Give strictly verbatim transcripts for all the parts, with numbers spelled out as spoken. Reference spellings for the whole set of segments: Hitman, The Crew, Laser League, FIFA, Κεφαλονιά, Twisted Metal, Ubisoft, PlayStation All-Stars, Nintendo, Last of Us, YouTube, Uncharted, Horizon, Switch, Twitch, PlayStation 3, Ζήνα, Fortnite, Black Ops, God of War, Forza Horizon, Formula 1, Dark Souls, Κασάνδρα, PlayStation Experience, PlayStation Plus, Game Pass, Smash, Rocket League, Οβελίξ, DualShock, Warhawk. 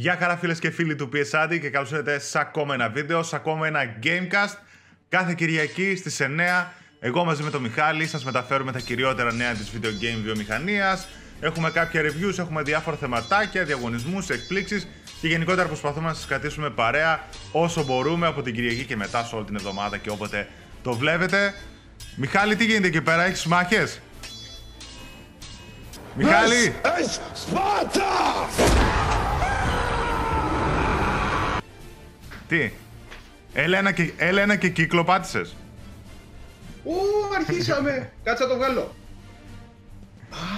Γεια χαρά φίλες και φίλοι του πι ες άντι και καλώς ήρθατε σε ακόμα ένα βίντεο, σε ακόμα ένα Gamecast. Κάθε Κυριακή στις εννιά, εγώ μαζί με τον Μιχάλη σας μεταφέρουμε τα κυριότερα νέα της video game βιομηχανίας. Έχουμε κάποια reviews, έχουμε διάφορα θεματάκια, διαγωνισμούς, εκπλήξεις και γενικότερα προσπαθούμε να σας κρατήσουμε παρέα όσο μπορούμε από την Κυριακή και μετά σε όλη την εβδομάδα και όποτε το βλέπετε. Μιχάλη, τι γίνεται εκεί πέρα, έχεις μάχες? Μιχάλη! Τι, Έλενα και, Έλενα και κύκλο πάτησες. Ου, αρχίσαμε. Κάτσε να το βγάλω.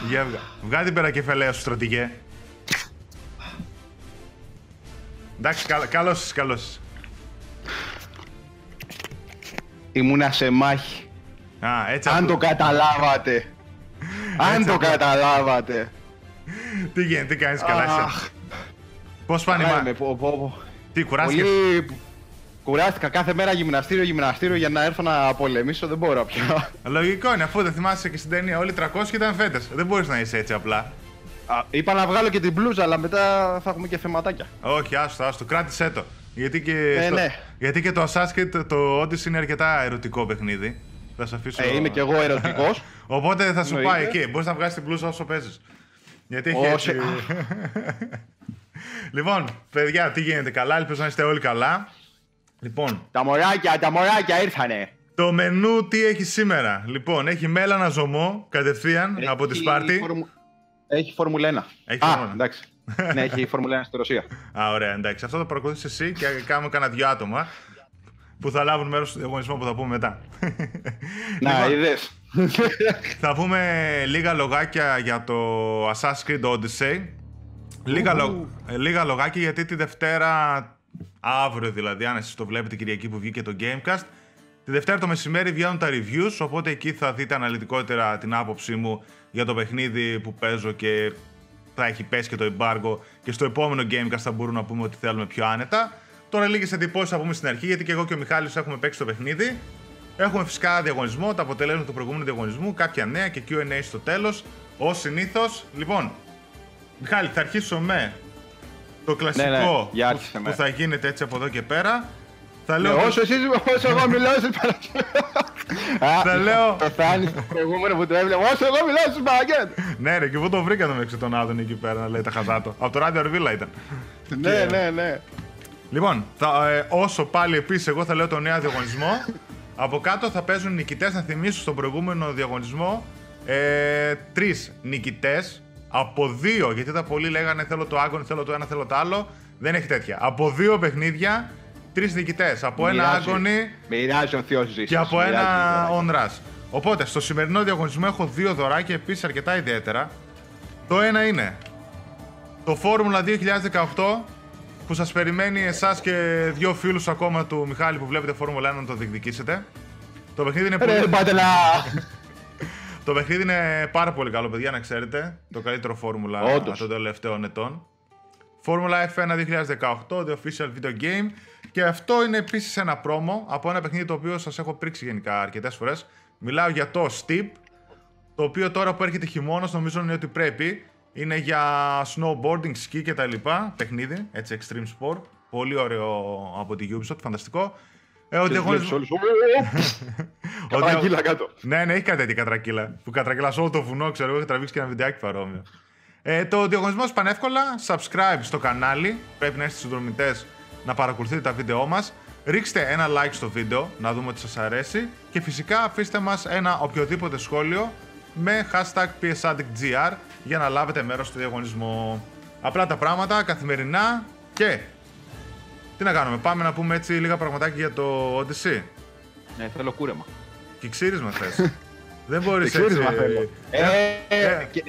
Για βγα. Βγά την πέρα κεφαλαία σου, στρατηγέ. Εντάξει, καλώς είσαι, καλώς είσαι. Ήμουνα σε μάχη. Α, έτσι. Αν το καταλάβατε. Αν το καταλάβατε. Τι γίνεται, τι κάνεις, καλά είσαι? Πώς πάνε? Τι, κουράστηκες? Πολύ... Κουράστηκα, κάθε μέρα γυμναστήριο, γυμναστήριο για να έρθω να πολεμήσω, δεν μπορώ πια. Λογικό είναι, αφού δεν θυμάσαι και στην ταινία όλοι τριακόσιοι ήταν φέτες. Δεν μπορείς να είσαι έτσι απλά. Α, είπα να βγάλω και την μπλούζα, αλλά μετά θα έχουμε και θεματάκια. Όχι, άστο, άστο, κράτησέ το. Γιατί και, ε, στο... ναι. Γιατί και το Assassin's, το Odyssey είναι αρκετά ερωτικό παιχνίδι. Θα σε αφήσω... ε, είμαι κι εγώ ερωτικός. Οπότε θα σου Νοείτε. πάει εκεί, μπορείς να βγάλεις την μπλούζα όσο παίζεις. Γιατί έχει έτσι... Λοιπόν, παιδιά, τι γίνεται, καλά, ελπίζω να είστε όλοι καλά. Λοιπόν, τα μωράκια, τα μωράκια ήρθανε. Το μενού τι έχει σήμερα? Λοιπόν, έχει μέλανα ζωμό, κατευθείαν, έχει από τη Σπάρτη. Φορμ... Έχει Φόρμουλα ένα. Έχει Α, Formula. εντάξει. Ναι, έχει Φόρμουλα ένα στην Ρωσία. Α, ωραία, εντάξει. Αυτό το παρακολουθείς εσύ και κάνουμε κανένα δυο άτομα που θα λάβουν μέρος στον διαγωνισμό που θα πούμε μετά. Να, είδες. Θα πούμε λίγα λογάκια για το Assassin's Creed Odyssey. Λίγα, λο... Λίγα λογάκια, γιατί τη Δευτέρα, αύριο δηλαδή, αν εσείς το βλέπετε, Κυριακή που βγήκε το Gamecast, τη Δευτέρα το μεσημέρι βγαίνουν τα reviews, οπότε εκεί θα δείτε αναλυτικότερα την άποψή μου για το παιχνίδι που παίζω και θα έχει πέσει και το embargo και στο επόμενο Gamecast θα μπορούμε να πούμε ότι θέλουμε πιο άνετα. Τώρα λίγες εντυπώσεις θα πούμε στην αρχή, γιατί και εγώ και ο Μιχάλης έχουμε παίξει το παιχνίδι. Έχουμε φυσικά διαγωνισμό, τα αποτελέσματα του προηγούμενου διαγωνισμού, κάποια νέα και κιου εν έι στο τέλος, ως συνήθως. Λοιπόν, Μιχάλη, θα αρχίσω με το κλασικό, ναι, ναι, για που, που θα γίνεται έτσι από εδώ και πέρα. Θα λέω, ναι, όσο εσείς, όσο εγώ μιλάω, εσείς παρακαλώ. Θα λέω... Πεθάνεις το προηγούμενο που το έβλεπα, όσο εγώ μιλάω, εσείς παρακαλώ. Ναι ρε, και εγώ το βρήκα το μέχρι τον Άδων εκεί πέρα, να λέει τα χαζάτο. Από το Ράδιο Αρβίλα ήταν. Ναι, ναι, ναι. Λοιπόν, θα, ε, όσο πάλι επίσης εγώ θα λέω τον νέο διαγωνισμό. Από κάτω θα παίζουν νικητές, να θυμίσω στον προηγούμενο διαγωνισμό, ε, τρεις νικητές. Από δύο, γιατί τα πολλοί λέγανε θέλω το άγκον, θέλω το ένα, θέλω το άλλο. Δεν έχει τέτοια. Από δύο παιχνίδια, τρεις νικητές. Από μοιράζει, ένα άγκονι μοιράζει ο Θεός Ζήσης, και από μοιράζει, ένα ονράς. Οπότε, στο σημερινό διαγωνισμό έχω δύο δωράκια επίσης αρκετά ιδιαίτερα. Το ένα είναι το Formula δύο χιλιάδες δεκαοκτώ που σας περιμένει εσάς και δύο φίλους ακόμα του Μιχάλη που βλέπετε Formula ένα να το διεκδικήσετε. Το παιχνίδι είναι πολύ... Το παιχνίδι είναι πάρα πολύ καλό, παιδιά, να ξέρετε. Το καλύτερο φόρμουλα των τελευταίων ετών. Formula εφ ένα δύο χιλιάδες δεκαοκτώ, The Official Video Game. Και αυτό είναι επίσης ένα πρόμο από ένα παιχνίδι το οποίο σας έχω πρίξει γενικά αρκετές φορές. Μιλάω για το Steep, το οποίο τώρα που έρχεται χειμώνας νομίζω είναι ότι πρέπει. Είναι για snowboarding, ski κτλ. Παιχνίδι, έτσι, extreme sport. Πολύ ωραίο από τη Ubisoft, φανταστικό. Ε, ο διαγωνισμός... όλους... Κατρακύλα κάτω. Ναι, ναι, έχει κάτι τέτοια κατρακύλα. Που κατρακύλα σε όλο το βουνό, ξέρω εγώ, έχω τραβήξει και ένα βιντεάκι παρόμοιο. Ε, το διαγωνισμός πανεύκολα. Subscribe στο κανάλι. Πρέπει να είστε συνδρομητές να παρακολουθείτε τα βίντεό μας. Ρίξτε ένα like στο βίντεο, να δούμε ότι σας αρέσει. Και φυσικά αφήστε μας ένα οποιοδήποτε σχόλιο με hashtag πι ες άντι τζι αρ για να λάβετε μέρος στο διαγωνισμό. Απλά τα πράγματα, καθημερινά και... Τι να κάνουμε, πάμε να πούμε έτσι λίγα πραγματάκια για το Odyssey. Ναι, θέλω κούρεμα. Και ξύρισμα θες. Δεν μπορείς έτσι.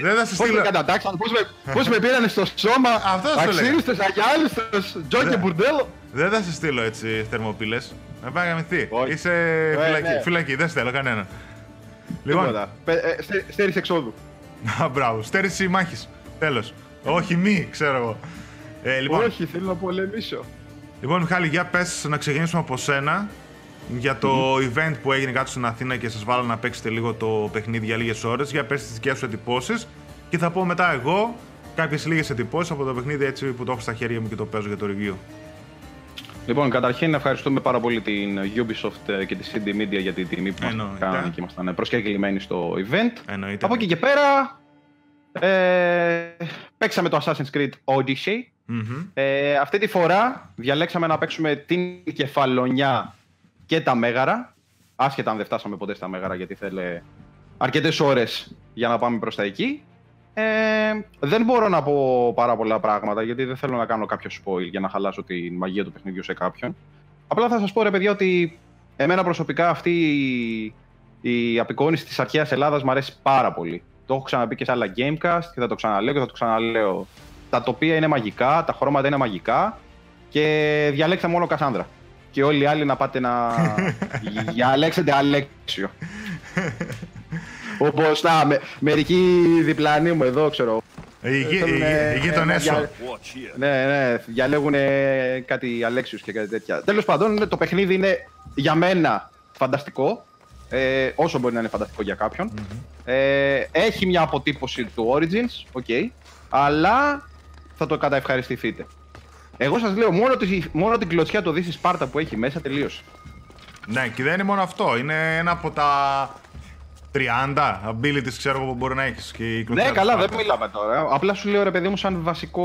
Δεν θα σε στείλω. Πώς με κατατάξαν, πώς με πήρανε στο σώμα. Αξύριστος, αγιάλιστος, τζο και μπουρντέλο. Δεν θα σε στείλω έτσι θερμοπύλες. Να πάει να γαμηθεί. Είσαι φυλακή, δεν στέλνω κανένα. Λοιπόν. Στέρηση εξόδου. Μπράβο, στέρηση μάχης. Τέλος. Όχι μη, ξέρω εγώ. Όχι, θέλω να πολεμήσω. Λοιπόν, Μιχάλη, για πες να ξεκινήσουμε από σένα για το mm-hmm. event που έγινε κάτω στην Αθήνα και σας βάλω να παίξετε λίγο το παιχνίδι για λίγες ώρες. Για πες τις δικές σου εντυπώσεις και θα πω μετά εγώ κάποιες λίγες εντυπώσεις από το παιχνίδι έτσι που το έχω στα χέρια μου και το παίζω για το review. Λοιπόν, καταρχήν ευχαριστούμε πάρα πολύ την Ubisoft και τη σι ντι Media για την τιμή που μας κάνανε και ήμασταν προσκεκλημένοι στο event. Εννοείται. Από εκεί και πέρα ε, παίξαμε το Assassin's Creed Odyssey. Mm-hmm. Ε, αυτή τη φορά διαλέξαμε να παίξουμε την Κεφαλονιά και τα Μέγαρα. Άσχετα αν δεν φτάσαμε ποτέ στα Μέγαρα, γιατί θέλει αρκετές ώρες για να πάμε προς τα εκεί. Ε, δεν μπορώ να πω πάρα πολλά πράγματα, γιατί δεν θέλω να κάνω κάποιο spoil για να χαλάσω τη μαγεία του παιχνιδιού σε κάποιον. Απλά θα σας πω, ρε παιδιά, ότι εμένα προσωπικά αυτή η, η απεικόνηση της αρχαίας Ελλάδας μου αρέσει πάρα πολύ. Το έχω ξαναπεί και σε άλλα Gamecast και θα το ξαναλέω και θα το ξαναλέω. Τα τοπία είναι μαγικά, τα χρώματα είναι μαγικά και διαλέξτε μόνο Κασάνδρα. Και όλοι οι άλλοι να πάτε να διαλέξετε Αλέξιο. Όπως τα με, μερικοί διπλανοί μου εδώ, ξέρω. Οι γείτονές σου. Ναι, ναι, διαλέγουν κάτι Αλέξιους και κάτι τέτοια. Τέλος πάντων, το παιχνίδι είναι για μένα φανταστικό. Ε, όσο μπορεί να είναι φανταστικό για κάποιον. Mm-hmm. ε, έχει μια αποτύπωση του Origins, οκ. Okay, αλλά θα το καταευχαριστηθείτε. Εγώ σας λέω, μόνο, τη, μόνο την κλωτσιά του Οδύσσης Σπάρτα που έχει μέσα τελείωσε. Ναι, και δεν είναι μόνο αυτό. Είναι ένα από τα τριάντα abilities, ξέρω εγώ, που μπορεί να έχεις. Και η ναι, καλά, δεν μιλάμε τώρα. Απλά σου λέω, ρε παιδί μου, σαν βασικό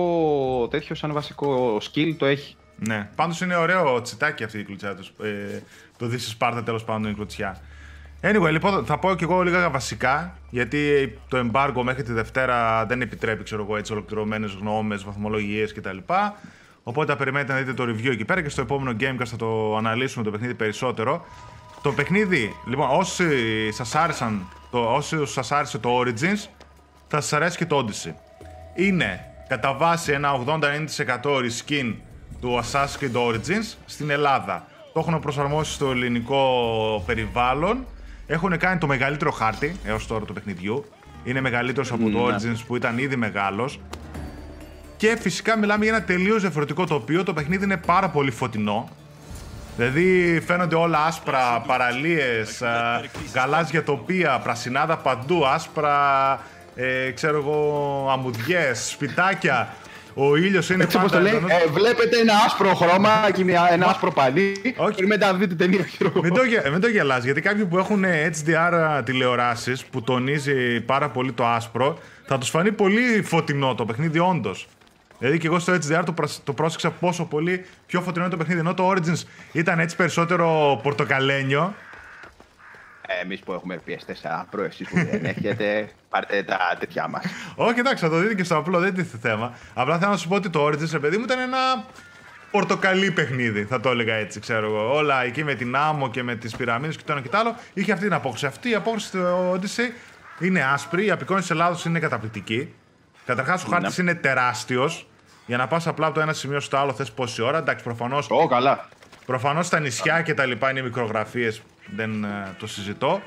τέτοιο, σαν βασικό skill το έχει. Ναι, πάντως είναι ωραίο τσιτάκι αυτή η κλωτσιά του. Ε, το Οδύσσης Σπάρτα, τέλος πάντων, η κλωτσιά. Anyway, λοιπόν, θα πω και εγώ λίγα βασικά, γιατί το embargo μέχρι τη Δευτέρα δεν επιτρέπει, ξέρω εγώ, έτσι ολοκληρωμένες γνώμες, βαθμολογίες κτλ. Οπότε θα περιμένετε να δείτε το review εκεί πέρα και στο επόμενο Gamecast θα το αναλύσουμε το παιχνίδι περισσότερο. Το παιχνίδι, λοιπόν, όσοι σας, άρεσαν, το, όσοι σας άρεσε το Origins, θα σας αρέσει και το Odyssey. Είναι κατά βάση ένα ογδόντα ενενήντα τοις εκατό reskin του Assassin's Creed Origins στην Ελλάδα. Το έχουν προσαρμόσει στο ελληνικό περιβάλλον. Έχουν κάνει το μεγαλύτερο χάρτη έως τώρα του παιχνιδιού. Είναι μεγαλύτερος από mm, το Origins yeah. που ήταν ήδη μεγάλος. Και φυσικά μιλάμε για ένα τελείως διαφορετικό τοπίο. Το παιχνίδι είναι πάρα πολύ φωτεινό. Δηλαδή φαίνονται όλα άσπρα, παραλίες, γαλάζια τοπία, πρασινάδα παντού, άσπρα, ε, ξέρω εγώ, αμμουδιές, σπιτάκια. Ο ήλιος είναι έτσι, πάντα... Λέει, ε, βλέπετε ένα άσπρο χρώμα και μια, ένα άσπρο παλί. Όχι. Μετά δείτε ταινία χειροκρότηση. Μην το, γε, το γελάς, γιατί κάποιοι που έχουν έιτς ντι αρ τηλεοράσεις που τονίζει πάρα πολύ το άσπρο, θα τους φανεί πολύ φωτεινό το παιχνίδι, όντως. Δηλαδή και εγώ στο έιτς ντι αρ το, το πρόσεξα πόσο πολύ πιο φωτεινό είναι το παιχνίδι. Ενώ το Origins ήταν έτσι περισσότερο πορτοκαλένιο. Εμείς που έχουμε πι ες φορ Pro, εσείς που δεν έχετε, πάρτε τα τέτοια μας. Όχι, εντάξει, θα το δείτε και στο απλό, δεν τίθεται θέμα. Απλά θέλω να σου πω ότι το Origins, ρε παιδί μου, ήταν ένα πορτοκαλί παιχνίδι, θα το έλεγα έτσι, ξέρω εγώ. Όλα εκεί με την άμμο και με τις πυραμίδες και το ένα και το άλλο. Είχε αυτή την απόκριση. Αυτή η απόκριση του Odyssey είναι άσπρη, η απεικόνηση της Ελλάδος είναι καταπληκτική. Καταρχάς, ο χάρτης είναι τεράστιος. Για να πας απλά από το ένα σημείο στο άλλο, θες πόση ώρα. Εντάξει, προφανώς. Ω, καλά. Προφανώς τα νησιά και τα λοιπά είναι μικρογραφίες. Δεν ε, το συζητώ.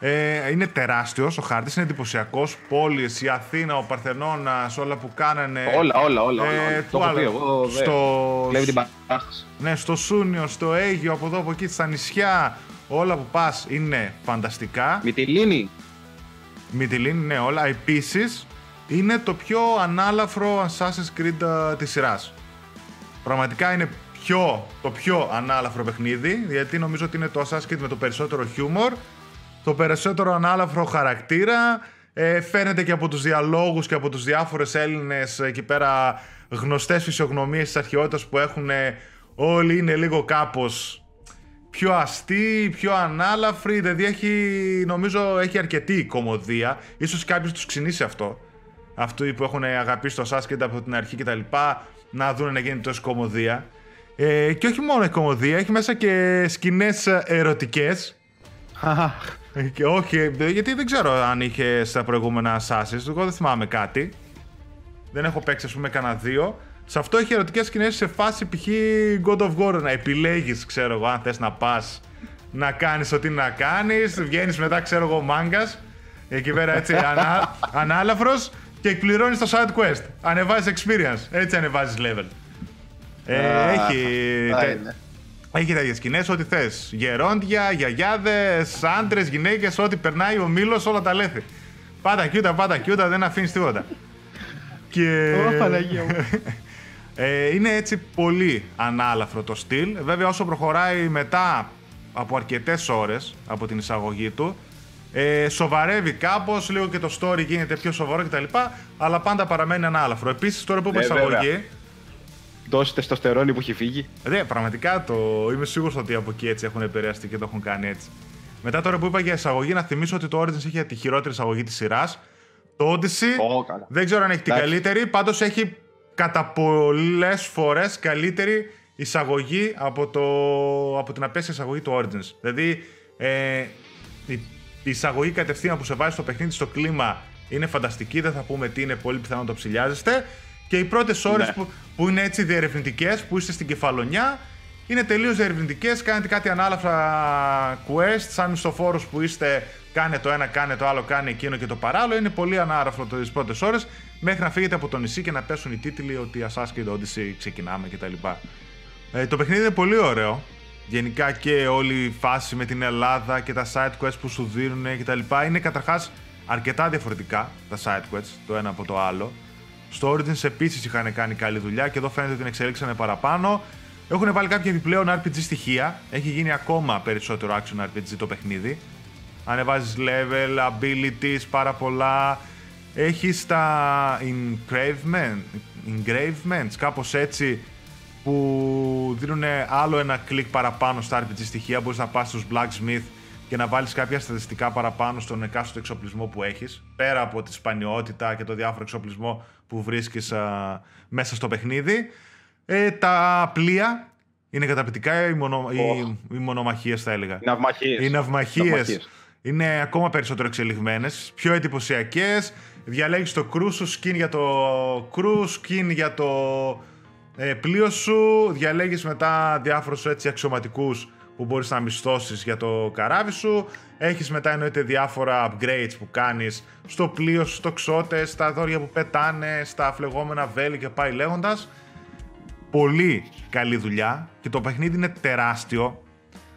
Ε, είναι τεράστιος ο χάρτης, είναι εντυπωσιακός. Πόλεις, η Αθήνα, ο Παρθενώνας, όλα που κάνανε. Όλα, όλα, όλα. όλα, όλα. Ε, το έχω πει εγώ. Στο... Ναι, στο Σούνιο, στο Αίγιο, από εδώ, από εκεί, στα νησιά. Όλα που πας είναι φανταστικά. Μυτιλήνη. Μυτιλήνη, ναι, όλα. Επίσης, είναι το πιο ανάλαφρο Assassin's Creed της σειράς. Πραγματικά είναι... Πιο, το πιο ανάλαφρο παιχνίδι, γιατί νομίζω ότι είναι το Assassin's Creed με το περισσότερο χιούμορ, το περισσότερο ανάλαφρο χαρακτήρα, ε, φαίνεται και από τους διαλόγους και από τους διάφορες Έλληνες εκεί πέρα γνωστές φυσιογνωμίες της αρχαιότητας που έχουν, όλοι είναι λίγο κάπως πιο αστεί, πιο ανάλαφροι, δηλαδή έχει, νομίζω έχει αρκετή κωμωδία, ίσως κάποιος τους ξυνήσει αυτό. Αυτοί που έχουν αγαπήσει το Assassin's Creed από την αρχή κτλ. Να δουν να γίνει τόσο κωμωδία. Ε, και όχι μόνο η κωμωδία, έχει μέσα και σκηνές ερωτικές. Και όχι, γιατί δεν ξέρω αν είχε στα προηγούμενα Assassin's, εγώ δεν θυμάμαι κάτι. Δεν έχω παίξει, ας πούμε, κανένα δύο. Σε αυτό έχει ερωτικές σκηνές σε φάση π.χ. God of War, να επιλέγεις, ξέρω εγώ, αν θες να πας να κάνεις ό,τι να κάνεις. Βγαίνεις μετά, ξέρω εγώ, μάγκας, εκεί πέρα έτσι ανά, ανάλαφρος και εκπληρώνεις το side quest. Ανεβάζεις experience, έτσι ανεβάζεις level. Ε, έχει έχει τέτοιες σκηνές, ό,τι θες. Γερόντια, γιαγιάδες, άντρες, γυναίκες, ό,τι περνάει ο μήλος, όλα τα λέθη. Πάτα κιούτα, πάτα κιούτα, δεν αφήνεις τίποτα. Και... ε, είναι έτσι πολύ ανάλαφρο το στυλ. Βέβαια όσο προχωράει μετά από αρκετές ώρες από την εισαγωγή του, ε, σοβαρεύει κάπως, λίγο και το story γίνεται πιο σοβαρό κτλ. Αλλά πάντα παραμένει ανάλαφρο. Επίσης τώρα που είπα εισαγωγή, δώσε τεστοστερόνι που έχει φύγει. Δε, πραγματικά το είμαι σίγουρος ότι από εκεί έτσι έχουν επηρεαστεί και το έχουν κάνει έτσι. Μετά τώρα που είπα για εισαγωγή, να θυμίσω ότι το Origins είχε τη χειρότερη εισαγωγή της σειράς. Το Odyssey, oh, δεν ξέρω αν έχει την καλύτερη, πάντως έχει κατά πολλές φορές καλύτερη εισαγωγή από, το, από την απέσια εισαγωγή του Origins. Δηλαδή ε, η εισαγωγή κατευθείαν που σε βάζει στο παιχνίδι, στο κλίμα, είναι φανταστική, δεν θα πούμε τι είναι, πολύ πιθανό να το ψηλιάζεστε. Και οι πρώτες ώρες ναι. που, που είναι έτσι διερευνητικές, που είστε στην Κεφαλονιά, είναι τελείως διερευνητικές, κάνετε κάτι ανάλαφρα quest, σαν μισθοφόρους που είστε, κάνε το ένα, κάνε το άλλο, κάνε εκείνο και το παράλληλο. Είναι πολύ ανάλαφρο τις πρώτες ώρες, μέχρι να φύγετε από το νησί και να πέσουν οι τίτλοι ότι Assassin's Creed Odyssey ξεκινάμε κτλ. Ε, το παιχνίδι είναι πολύ ωραίο, γενικά και όλη η φάση με την Ελλάδα και τα side quests που σου δίνουν κτλ. Είναι καταρχάς αρκετά διαφορετικά τα side quests το ένα από το άλλο. Στο Origins επίσης είχαν κάνει καλή δουλειά και εδώ φαίνεται ότι την εξελίξανε παραπάνω. Έχουν βάλει κάποια επιπλέον αρ πι τζι στοιχεία. Έχει γίνει ακόμα περισσότερο action αρ πι τζι το παιχνίδι. Ανεβάζεις level, abilities, πάρα πολλά. Έχεις τα engravement, engravements, κάπως έτσι, που δίνουν άλλο ένα κλικ παραπάνω στα αρ πι τζι στοιχεία. Μπορείς να πας στους blacksmith και να βάλεις κάποια στατιστικά παραπάνω στον εκάστοτε εξοπλισμό που έχεις, πέρα από τη σπανιότητα και το διάφορο εξοπλισμό που βρίσκεις α, μέσα στο παιχνίδι. Ε, τα πλοία είναι καταπληκτικά, οι, μονο, oh. οι, οι μονομαχίες θα έλεγα. Οι ναυμαχίες είναι ακόμα περισσότερο εξελιγμένες, πιο εντυπωσιακές. Διαλέγεις το crew σου, skin για το crew, skin για το ε, πλοίο σου. Διαλέγεις μετά διάφορους έτσι αξιωματικούς που μπορείς να μισθώσεις για το καράβι σου. Έχεις μετά εννοείται διάφορα upgrades που κάνεις στο πλοίο σου, στοξότες, στα δόρια που πετάνε, στα φλεγόμενα βέλη και πάει λέγοντας. Πολύ καλή δουλειά και το παιχνίδι είναι τεράστιο.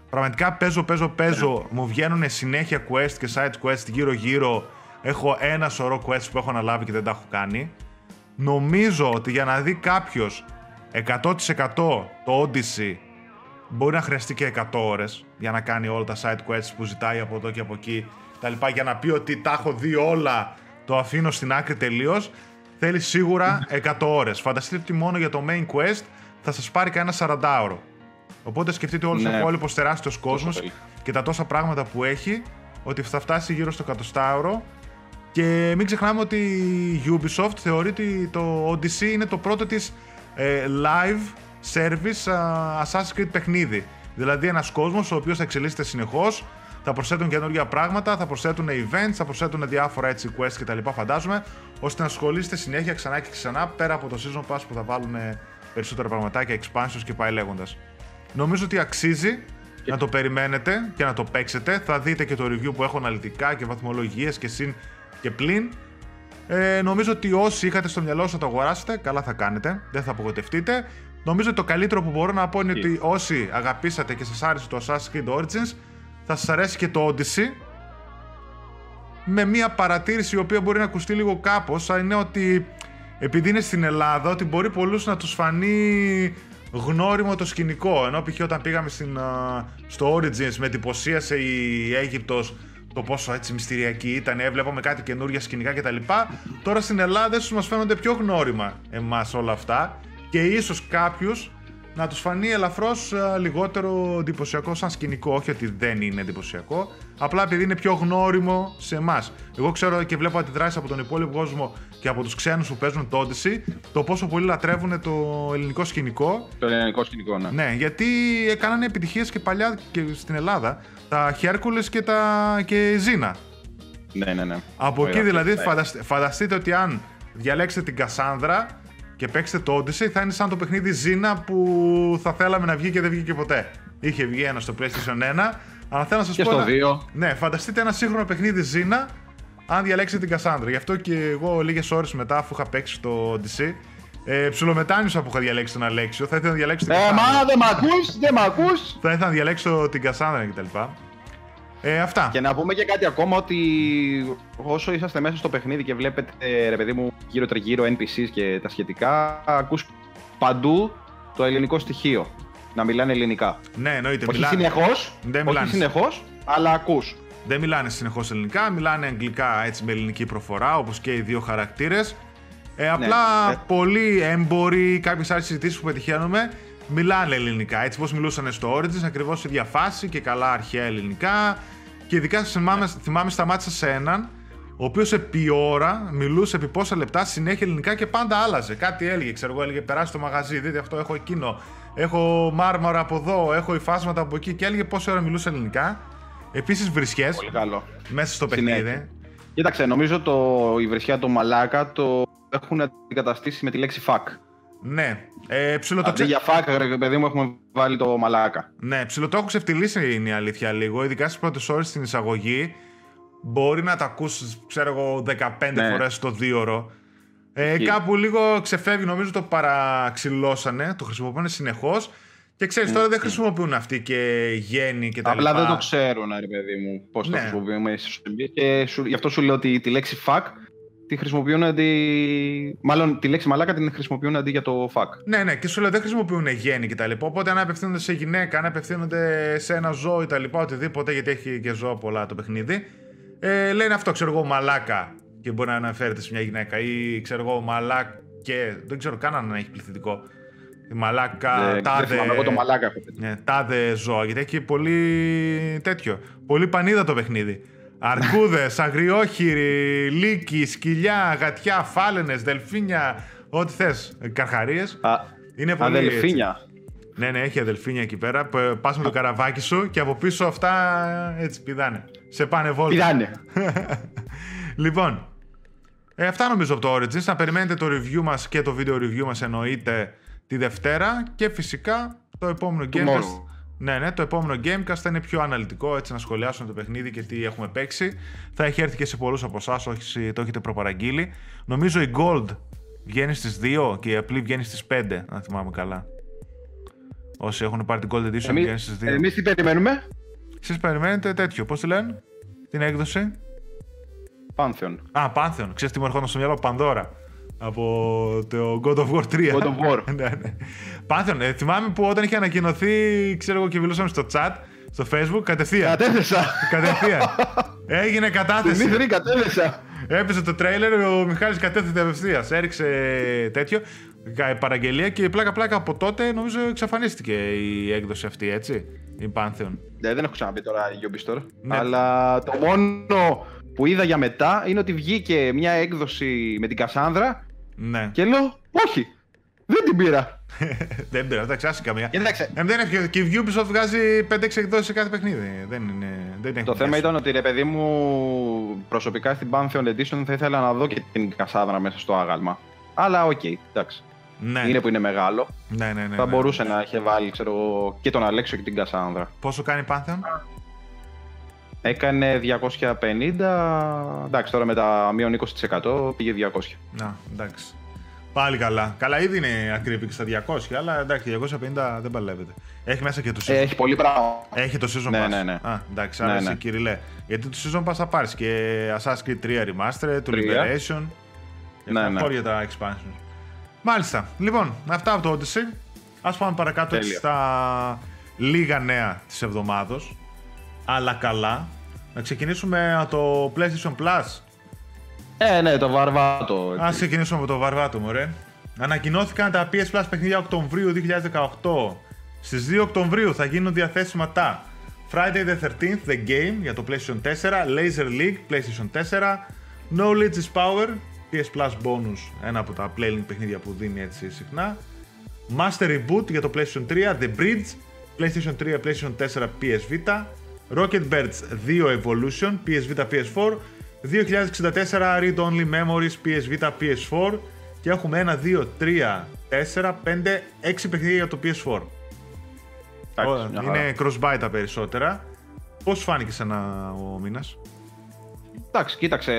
Πραγματικά παίζω, παίζω, παίζω. Μου βγαίνουν συνέχεια quest και side quest γύρω-γύρω. Έχω ένα σωρό quest που έχω αναλάβει και δεν τα έχω κάνει. Νομίζω ότι για να δει κάποιος εκατό τοις εκατό το Odyssey μπορεί να χρειαστεί και εκατό ώρες για να κάνει όλα τα side quests που ζητάει από εδώ και από εκεί τα λοιπά, για να πει ότι τα έχω δει όλα, το αφήνω στην άκρη τελείως. Θέλει σίγουρα εκατό ώρες. Φανταστείτε ότι μόνο για το main quest θα σας πάρει κανένα σαραντάωρο. Οπότε σκεφτείτε όλους ναι. ο υπόλοιπος τεράστιος κόσμος και τα τόσα πράγματα που έχει, ότι θα φτάσει γύρω στο εκατοστάωρο. Και μην ξεχνάμε ότι η Ubisoft θεωρεί ότι το Odyssey είναι το πρώτο της ε, live service uh, Assassin's Creed παιχνίδι. Δηλαδή ένας κόσμος ο οποίος θα εξελίσσεται συνεχώς, θα προσθέτουν καινούργια πράγματα, θα προσθέτουν events, θα προσθέτουν διάφορα έτσι quests κτλ. Φαντάζομαι, ώστε να ασχολείστε συνέχεια ξανά και ξανά, πέρα από το season pass που θα βάλουν περισσότερα πραγματάκια, expansions και πάει λέγοντας. Νομίζω ότι αξίζει και... να το περιμένετε και να το παίξετε. Θα δείτε και το review που έχω αναλυτικά και βαθμολογίες και συν και πλην. Ε, νομίζω ότι όσοι είχατε στο μυαλό σας να το αγοράσετε, καλά θα κάνετε, δεν θα απογοητευτείτε. Νομίζω ότι το καλύτερο που μπορώ να πω είναι yeah. ότι όσοι αγαπήσατε και σας άρεσε το Assassin's Creed Origins, θα σας αρέσει και το Odyssey, με μια παρατήρηση η οποία μπορεί να ακουστεί λίγο κάπως, είναι ότι επειδή είναι στην Ελλάδα, ότι μπορεί πολλούς να τους φανεί γνώριμο το σκηνικό, ενώ π.χ. όταν πήγαμε στην, στο Origins με εντυπωσίασε η Αίγυπτος, το πόσο έτσι μυστηριακή ήταν, έβλεπαμε κάτι καινούργια σκηνικά κτλ. Τώρα στην Ελλάδα ίσως μας φαίνονται πιο γνώριμα εμάς όλα αυτά και ίσως κάποιους να τους φανεί ελαφρώς λιγότερο εντυπωσιακό σαν σκηνικό, όχι ότι δεν είναι εντυπωσιακό, απλά επειδή είναι πιο γνώριμο σε εμάς. Εγώ ξέρω και βλέπω αντιδράσεις από τον υπόλοιπο κόσμο και από τους ξένους που παίζουν το Odyssey, το πόσο πολύ λατρεύουν το ελληνικό σκηνικό. Το ελληνικό σκηνικό, ναι. Ναι, γιατί έκαναν επιτυχίες και παλιά και στην Ελλάδα, τα Hercules και τα και Ζήνα. Ναι, ναι, ναι. Από εκεί δηλαδή φανταστε, φανταστείτε ότι αν διαλέξετε την Κασάνδρα και παίξετε το Odyssey, θα είναι σαν το παιχνίδι Ζήνα που θα θέλαμε να βγει και δεν βγήκε ποτέ. Είχε βγει ένα στο PlayStation ένα, αλλά θέλω να σας πω. Και στο ένα... δύο. Ναι, φανταστείτε ένα σύγχρονο παιχνίδι Ζήνα, αν διαλέξετε την Κασάνδρα. Γι' αυτό και εγώ λίγες ώρες μετά, αφού είχα παίξει το Odyssey, ε, ψιλομετάνιωσα που είχα διαλέξει τον Αλέξιο. Θα ήθελα να διαλέξω την Κασάνδρα. Ε, μα δεν μ' ακούς, δεν μ' ακούς. Θα ήθελα να διαλέξω την Κασάνδρα κτλ. Ε, αυτά. Και να πούμε και κάτι ακόμα, ότι όσο είσαστε μέσα στο παιχνίδι και βλέπετε, ρε παιδί μου, γύρω τριγύρω εν πι σις και τα σχετικά, ακούς παντού το ελληνικό στοιχείο. Να μιλάνε ελληνικά. Ναι, εννοείται. Όχι συνεχώς, όχι συνεχώς, αλλά ακούς. Δεν μιλάνε συνεχώς ελληνικά, μιλάνε αγγλικά, έτσι, με ελληνική προφορά, όπως και οι δύο χαρακτήρες. Ε, απλά ναι, πολλοί έμποροι, κάποιες άλλες συζητήσεις που πετυχαίνουμε, μιλάνε ελληνικά. Έτσι, πώς μιλούσαν στο Origins, ακριβώς η διαφάση και καλά αρχαία ελληνικά. Και ειδικά θυμάμαι, θυμάμαι σταμάτησα σε έναν, ο οποίος επί ώρα μιλούσε επί πόσα λεπτά συνέχεια ελληνικά και πάντα άλλαζε. Κάτι έλεγε, ξέρω εγώ, έλεγε περάσει το μαγαζί, δείτε αυτό, έχω εκείνο, έχω μάρμαρα από εδώ, έχω υφάσματα από εκεί. Και έλεγε πόση ώρα μιλούσε ελληνικά. Επίσης βρισιές μέσα στο παιχνίδι. Συνέχεια. Κοίταξε, νομίζω το, η βρισιά του μαλάκα το έχουν αντικαταστήσει με τη λέξη fuck. Ναι. Ε, ψιλοτο... Αντί για fuck, ρε παιδί μου, έχουμε βάλει το μαλάκα. Ναι, ψιλοτό έχω ξεφτυλίσει, είναι η αλήθεια, λίγο. Ειδικά στις πρώτες ώρες στην εισαγωγή. Μπορεί να τα ακούσεις, ξέρω εγώ, δεκαπέντε ναι, φορές το δίωρο. Ε, κάπου λίγο ξεφεύγει, νομίζω το παραξυλώσανε, το χρησιμοποιούν συνεχώς. Και ξέρεις, τώρα δεν χρησιμοποιούν αυτοί και γέννη και τα απλά λοιπά. Δεν το ξέρουν, ρε παιδί μου, πώς ναι, το χρησιμοποιούμε. Και σου, γι' αυτό σου λέω ότι τη λέξη fuck τη χρησιμοποιούν αντί. Μάλλον τη λέξη μαλάκα την χρησιμοποιούν αντί για το fuck. Ναι, ναι, και σου λέω δεν χρησιμοποιούν γέννη και τα λοιπά. Οπότε αν απευθύνονται σε γυναίκα, αν απευθύνονται σε ένα ζώο ή τα λοιπά, οτιδήποτε, γιατί έχει και ζώα πολλά το παιχνίδι. Ε, λένε αυτό, ξέρω εγώ, μαλάκα. Και μπορεί να αναφέρεται σε μια γυναίκα. Ή ξέρω εγώ, μαλάκα. Και δεν ξέρω καν αν έχει πληθυντικό. Μαλάκα, ε, τάδε, εγώ το μαλάκα ε, τάδε ζώα, γιατί έχει πολύ τέτοιο, πολύ πανίδα το παιχνίδι. Αρκούδες, αγριόχειροι, λύκοι, σκυλιά, γατιά, φάλαινες, δελφίνια, ό,τι θες, καρχαρίες. Α, είναι πολύ, αδελφίνια. Έτσι. Ναι, ναι, έχει αδελφίνια εκεί πέρα, πας με το καραβάκι σου και από πίσω αυτά έτσι πηδάνε, σε πάνε βόλτα. Πηδάνε. Λοιπόν, ε, αυτά νομίζω από το Origins, να περιμένετε το review μας και το video review μας εννοείται τη Δευτέρα και φυσικά το επόμενο Gamecast. Ναι, ναι, το επόμενο Gamecast θα είναι πιο αναλυτικό, έτσι να σχολιάσουμε το παιχνίδι και τι έχουμε παίξει. Θα έχει έρθει και σε πολλούς από εσάς, όχι το έχετε προπαραγγείλει. Νομίζω η Gold βγαίνει στις δύο και η απλή βγαίνει στις πέντε, αν θυμάμαι καλά. Όσοι έχουν πάρει την Gold Edition εμείς, βγαίνει στις δύο. Εμείς τι περιμένουμε? Εσείς περιμένετε τέτοιο, πώς τη λένε, την έκδοση? Pantheon. Α, Pantheon. Ξέρεις τι μου ερχόταν στο μυαλό? Πανδώρα. Από το God of War τρία. God of War. Ναι, ναι. Pantheon, ε, θυμάμαι που όταν είχε ανακοινωθεί, ξέρω εγώ, και μιλούσαμε στο chat, στο Facebook, κατευθείαν. Κατέθεσα. Κατευθείαν. Έγινε κατάθεση. Μη κατέθεσα. Έπεσε το τρέιλερ, ο Μιχάλης κατέθετε απευθείας. Έριξε τέτοιο, παραγγελία και πλάκα-πλάκα από τότε νομίζω εξαφανίστηκε η έκδοση αυτή, έτσι, η Pantheon. Ναι, δεν έχω ξαναπεί τώρα Ubisoft, ναι, αλλά το μόνο που είδα για μετά είναι ότι βγήκε μια έκδοση με την Κασάνδρα. Ναι. Και λέω, όχι, δεν την πήρα. Δεν πήρα, δεν ξάσει καμία. Και η Ubisoft βγάζει πέντε έξι εκδόσεις σε κάθε παιχνίδι. Δεν είναι, δεν είναι το θέμα ήταν ότι, ρε παιδί μου, προσωπικά στην Pantheon Edition θα ήθελα να δω και την Κασάνδρα μέσα στο άγαλμα. Αλλά οκ, okay, εντάξει. Ναι. Είναι που είναι μεγάλο. Ναι, ναι, ναι, θα ναι, μπορούσε ναι, να είχε βάλει, ξέρω, και τον Αλέξιο και την Κασάνδρα. Πόσο κάνει η Pantheon? Έκανε διακόσια πενήντα, εντάξει, τώρα με τα μείον είκοσι τοις εκατό πήγε διακόσια. Να, εντάξει. Πάλι καλά. Καλά, ήδη είναι ακριβή και στα διακόσια, αλλά εντάξει, διακόσια πενήντα δεν παλεύεται. Έχει μέσα και το season. Έχει πολύ πράγμα. Έχει το season pass. Ναι, ναι, ναι. Α, εντάξει, άρεσε, ναι, ναι, Κυριλέ. Γιατί το season pass θα πάρεις και Assassin's Creed τρία Remastered, το Liberation. Ναι, ναι. Για τα expansion. Μάλιστα. Λοιπόν, αυτά από το Odyssey. Ας πάμε παρακάτω στα λίγα νέα της εβδομάδος. Αλλά καλά. Να ξεκινήσουμε από το PlayStation Plus. Ε, ναι, το βαρβάτο. Ας ξεκινήσουμε από το βαρβάτο, μωρέ. Ανακοινώθηκαν τα πι ες Plus παιχνίδια Οκτωβρίου δύο χιλιάδες δεκαοκτώ. Στις δύο Οκτωβρίου θα γίνουν διαθέσιμα τα Friday the thirteenth, The Game για το PlayStation τέσσερα, Laser League, PlayStation τέσσερα, No Leads is Power, πι ες Plus Bonus, ένα από τα Playlink παιχνίδια που δίνει έτσι συχνά, Master Reboot για το PlayStation τρία, The Bridge, PlayStation τρία, PlayStation τέσσερα, πι ες Vita, Rocket Birds δύο Evolution, πι ες Vita, πι ες φορ, δύο χιλιάδες εξήντα τέσσερα Read Only Memories, πι ες Vita, πι ες φορ και έχουμε ένα, δύο, τρία, τέσσερα, πέντε, έξι παιχνίδια για το πι ες φορ. Άξι, είναι cross-buy τα περισσότερα. Πώς φάνηκε σαν ο μήνας? Εντάξει, κοίταξε,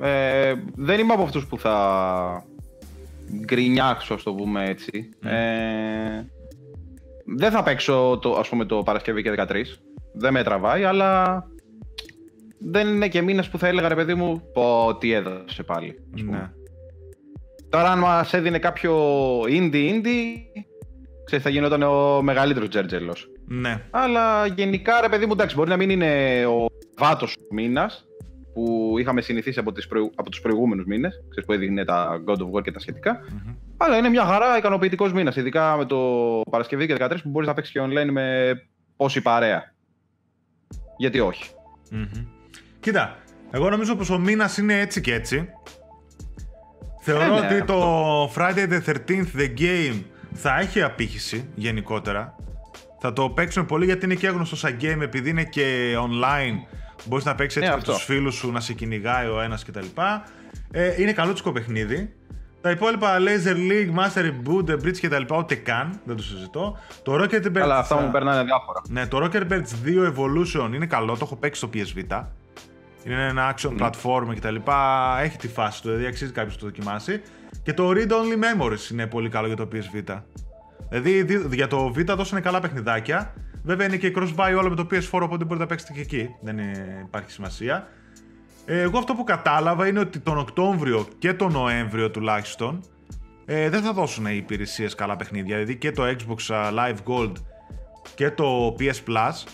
ε, δεν είμαι από αυτούς που θα γκρινιάξω, ας το πούμε έτσι. Mm. Ε, δεν θα παίξω το, ας πούμε, το Παρασκευή και δεκατρείς. Δεν με τραβάει, αλλά δεν είναι και μήνες που θα έλεγα ρε παιδί μου πω τι έδωσε πάλι, ας πούμε. Ναι. Τώρα αν μας έδινε κάποιο indie-indie, ξέρεις, θα γινόταν ο μεγαλύτερος τζέρτζελος. Ναι. Αλλά γενικά ρε παιδί μου, εντάξει, μπορεί να μην είναι ο βάτος του μήνας που είχαμε συνηθίσει από, τις προηγου... από τους προηγούμενους μήνες, ξέρεις, που έδινε τα God of War και τα σχετικά. Mm-hmm. Αλλά είναι μια χαρά ικανοποιητικός μήνας, ειδικά με το Παρασκευή και δεκατρείς που μπορείς να παίξεις και online με πόση παρέα. Γιατί όχι. Mm-hmm. Κοίτα, εγώ νομίζω πως ο μήνας είναι έτσι και έτσι. Θεωρώ ναι, ότι αυτό. Το Friday the thirteenth The Game θα έχει απήχηση γενικότερα. Θα το παίξουμε πολύ γιατί είναι και άγνωστο σαν game, επειδή είναι και online. Μπορείς να παίξεις έτσι ναι, με τους φίλους σου, να σε κυνηγάει ο ένας κτλ. Ε, είναι καλό τσικο παιχνίδι. Τα υπόλοιπα Laser League, Master Reboot, The Bridge κτλ. Ούτε καν, δεν το συζητώ. Το Rocket Birds. Αλλά αυτά μου περνάνε διάφορα. Ναι, το Rocket Birds δύο Evolution είναι καλό, το έχω παίξει στο πι ες Vita. Είναι ένα action platform κτλ. Έχει τη φάση του, δηλαδή αξίζει κάποιος να το δοκιμάσει. Και το Read Only Memories είναι πολύ καλό για το πι ες Vita. Δηλαδή για το Vita δώσανε καλά παιχνιδάκια. Βέβαια είναι και cross-buy όλο με το πι ες φορ, οπότε μπορείτε να παίξετε και εκεί. Δεν υπάρχει σημασία. Εγώ αυτό που κατάλαβα είναι ότι τον Οκτώβριο και τον Νοέμβριο τουλάχιστον ε, δεν θα δώσουν οι υπηρεσίες καλά παιχνίδια. Δηλαδή και το Xbox Live Gold και το πι ες Plus